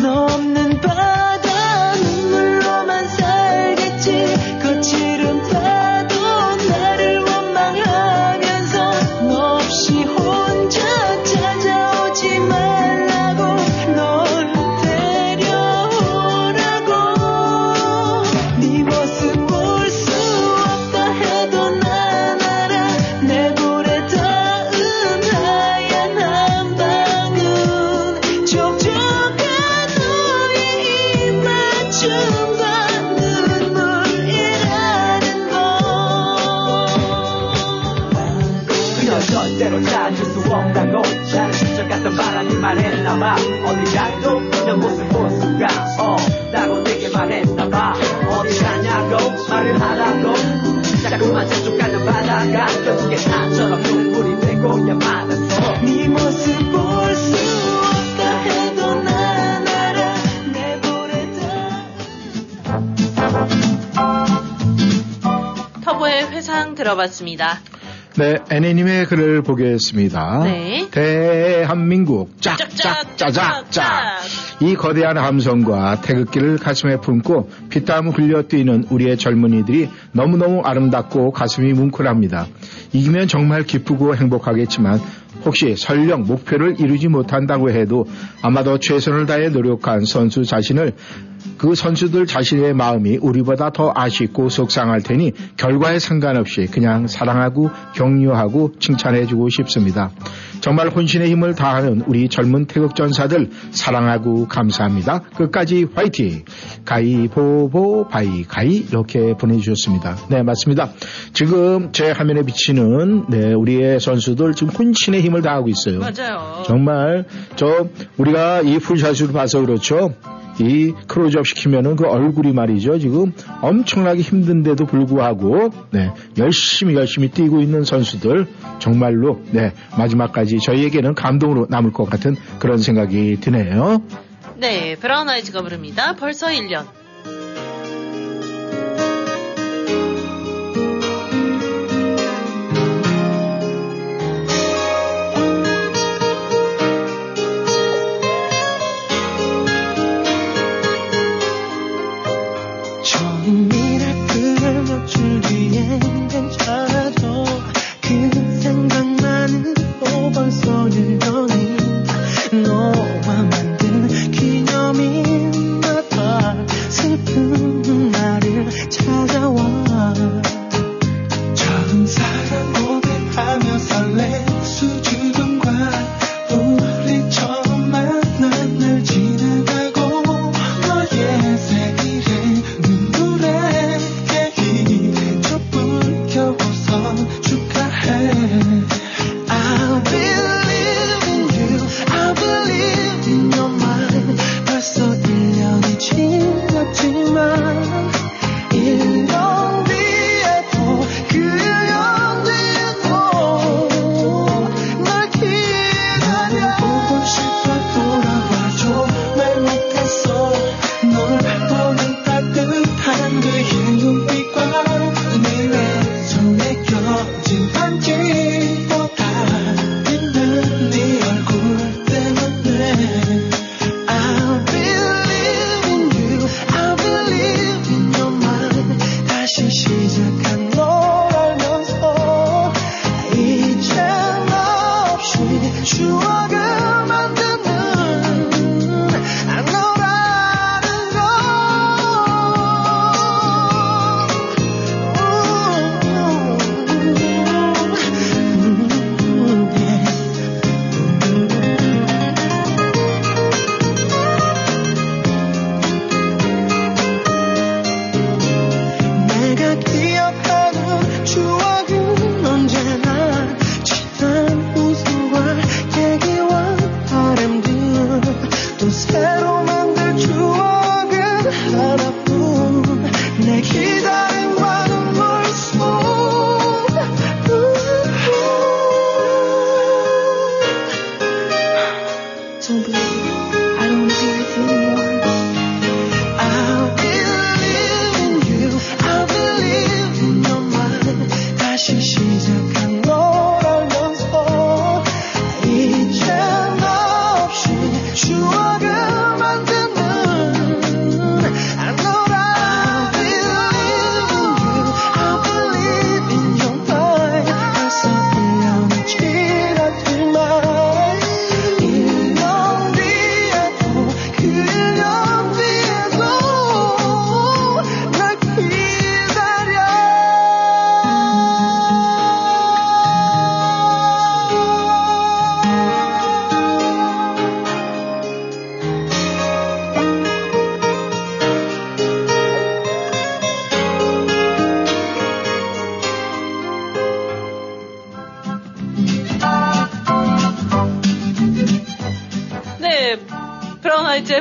너 없는 바다 눈물로만 살겠지. 거칠은 말했나봐. 어디 가도 그냥 모습 볼 수가 없다고 내게 말했나봐. 어디 가냐고 말을 하라고 자꾸만 재촉하는 바다가 결국엔 나처럼 눈물이 되고야 말았어. 네 모습 볼 수 없다 해도 난 알아. 내버려둬. 터보의 회상 들어봤습니다. 네, 애니님의 글을 보겠습니다. 네. 대한민국 짝짝짜짝짝 이 거대한 함성과 태극기를 가슴에 품고 피땀 흘려 뛰는 우리의 젊은이들이 너무너무 아름답고 가슴이 뭉클합니다. 이기면 정말 기쁘고 행복하겠지만 혹시 설령 목표를 이루지 못한다고 해도 아마도 최선을 다해 노력한 선수 자신을 그 선수들 자신의 마음이 우리보다 더 아쉽고 속상할 테니 결과에 상관없이 그냥 사랑하고 격려하고 칭찬해주고 싶습니다. 정말 혼신의 힘을 다하는 우리 젊은 태극전사들 사랑하고 감사합니다. 끝까지 화이팅! 가이보보 바이가이 이렇게 보내주셨습니다. 네, 맞습니다. 지금 제 화면에 비치는 네, 우리의 선수들 지금 혼신의 힘을 다하고 있어요. 맞아요. 정말 저 우리가 이 풀샷으로 봐서 그렇죠. 이 크로즈업 시키면은 그 얼굴이 말이죠. 지금 엄청나게 힘든데도 불구하고 네, 열심히 뛰고 있는 선수들 정말로 네, 마지막까지 저희에게는 감동으로 남을 것 같은 그런 생각이 드네요. 네, 브라운 아이즈가 부릅니다. 벌써 1년.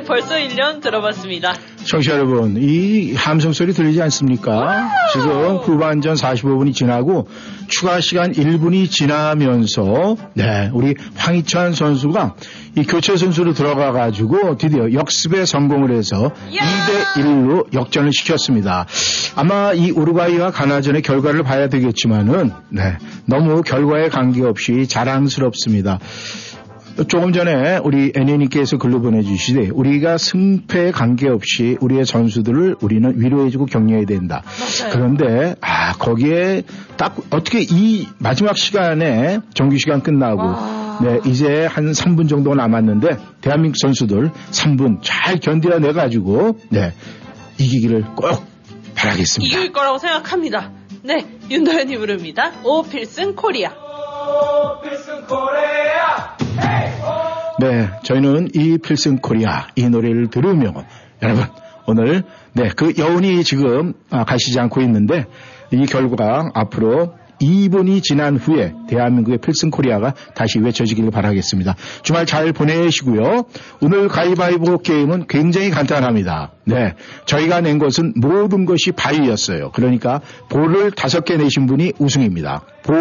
벌써 1년 들어봤습니다. 청취자 여러분, 이 함성 소리 들리지 않습니까? 지금 후반전 45분이 지나고 추가 시간 1분이 지나면서 네, 우리 황희찬 선수가 이 교체 선수로 들어가 가지고 드디어 역습에 성공을 해서 2대 1로 역전을 시켰습니다. 아마 이 우루과이와 가나전의 결과를 봐야 되겠지만은 네, 너무 결과에 관계없이 자랑스럽습니다. 조금 전에 우리 애니님께서 글로 보내주시되 우리가 승패에 관계없이 우리의 전수들을 우리는 위로해주고 격려해야 된다. 맞아요. 그런데 아 거기에 딱 어떻게 이 마지막 시간에 정규시간 끝나고 네, 이제 한 3분 정도 남았는데 대한민국 선수들 3분 잘 견뎌내가지고 네, 이기기를 꼭 바라겠습니다. 이길 거라고 생각합니다. 네, 윤도현이 부릅니다. 오필승 코리아. 오필승 코리아. 네, 저희는 이 필승 코리아 이 노래를 들으며 여러분 오늘 네, 그 여운이 지금 가시지 않고 있는데 이 결과 앞으로 2분이 지난 후에 대한민국의 필승 코리아가 다시 외쳐지기를 바라겠습니다. 주말 잘 보내시고요. 오늘 가위바위보 게임은 굉장히 간단합니다. 네, 저희가 낸 것은 모든 것이 바위였어요. 그러니까 볼을 5개 내신 분이 우승입니다. 보.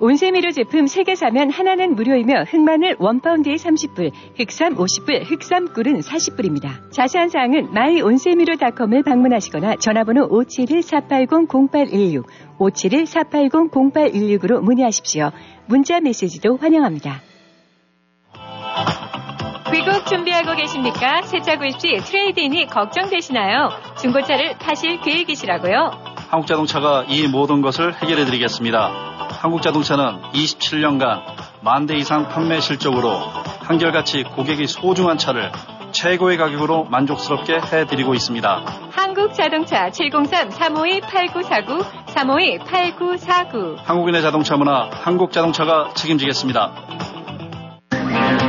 온세미로 제품 3개 사면 하나는 무료이며 흑마늘 1파운드에 30불, 흑삼 50불, 흑삼꿀은 40불입니다. 자세한 사항은 myonsemiro.com을 방문하시거나 전화번호 571-480-0816, 571-480-0816으로 문의하십시오. 문자 메시지도 환영합니다. 귀국 준비하고 계십니까? 새 차 구입 시 트레이드인이 걱정되시나요? 중고차를 타실 계획이시라고요? 한국자동차가 이 모든 것을 해결해드리겠습니다. 한국자동차는 27년간 10,000대 이상 판매 실적으로 한결같이 고객이 소중한 차를 최고의 가격으로 만족스럽게 해드리고 있습니다. 한국자동차 703-352-8949, 352-8949. 한국인의 자동차 문화, 한국자동차가 책임지겠습니다.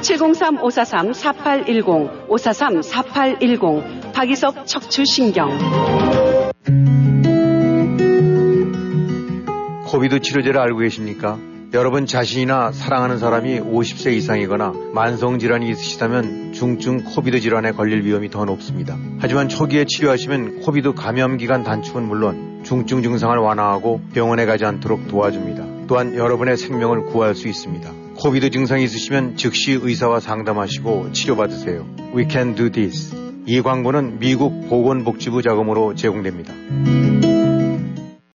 703-543-4810, 543-4810 박이섭 척추신경. 코비드 치료제를 알고 계십니까? 여러분 자신이나 사랑하는 사람이 50세 이상이거나 만성질환이 있으시다면 중증 코비드 질환에 걸릴 위험이 더 높습니다. 하지만 초기에 치료하시면 코비드 감염기간 단축은 물론 중증 증상을 완화하고 병원에 가지 않도록 도와줍니다. 또한 여러분의 생명을 구할 수 있습니다. 코비드 증상이 있으시면 즉시 의사와 상담하시고 치료받으세요. We can do this. 이 광고는 미국 보건복지부 자금으로 제공됩니다.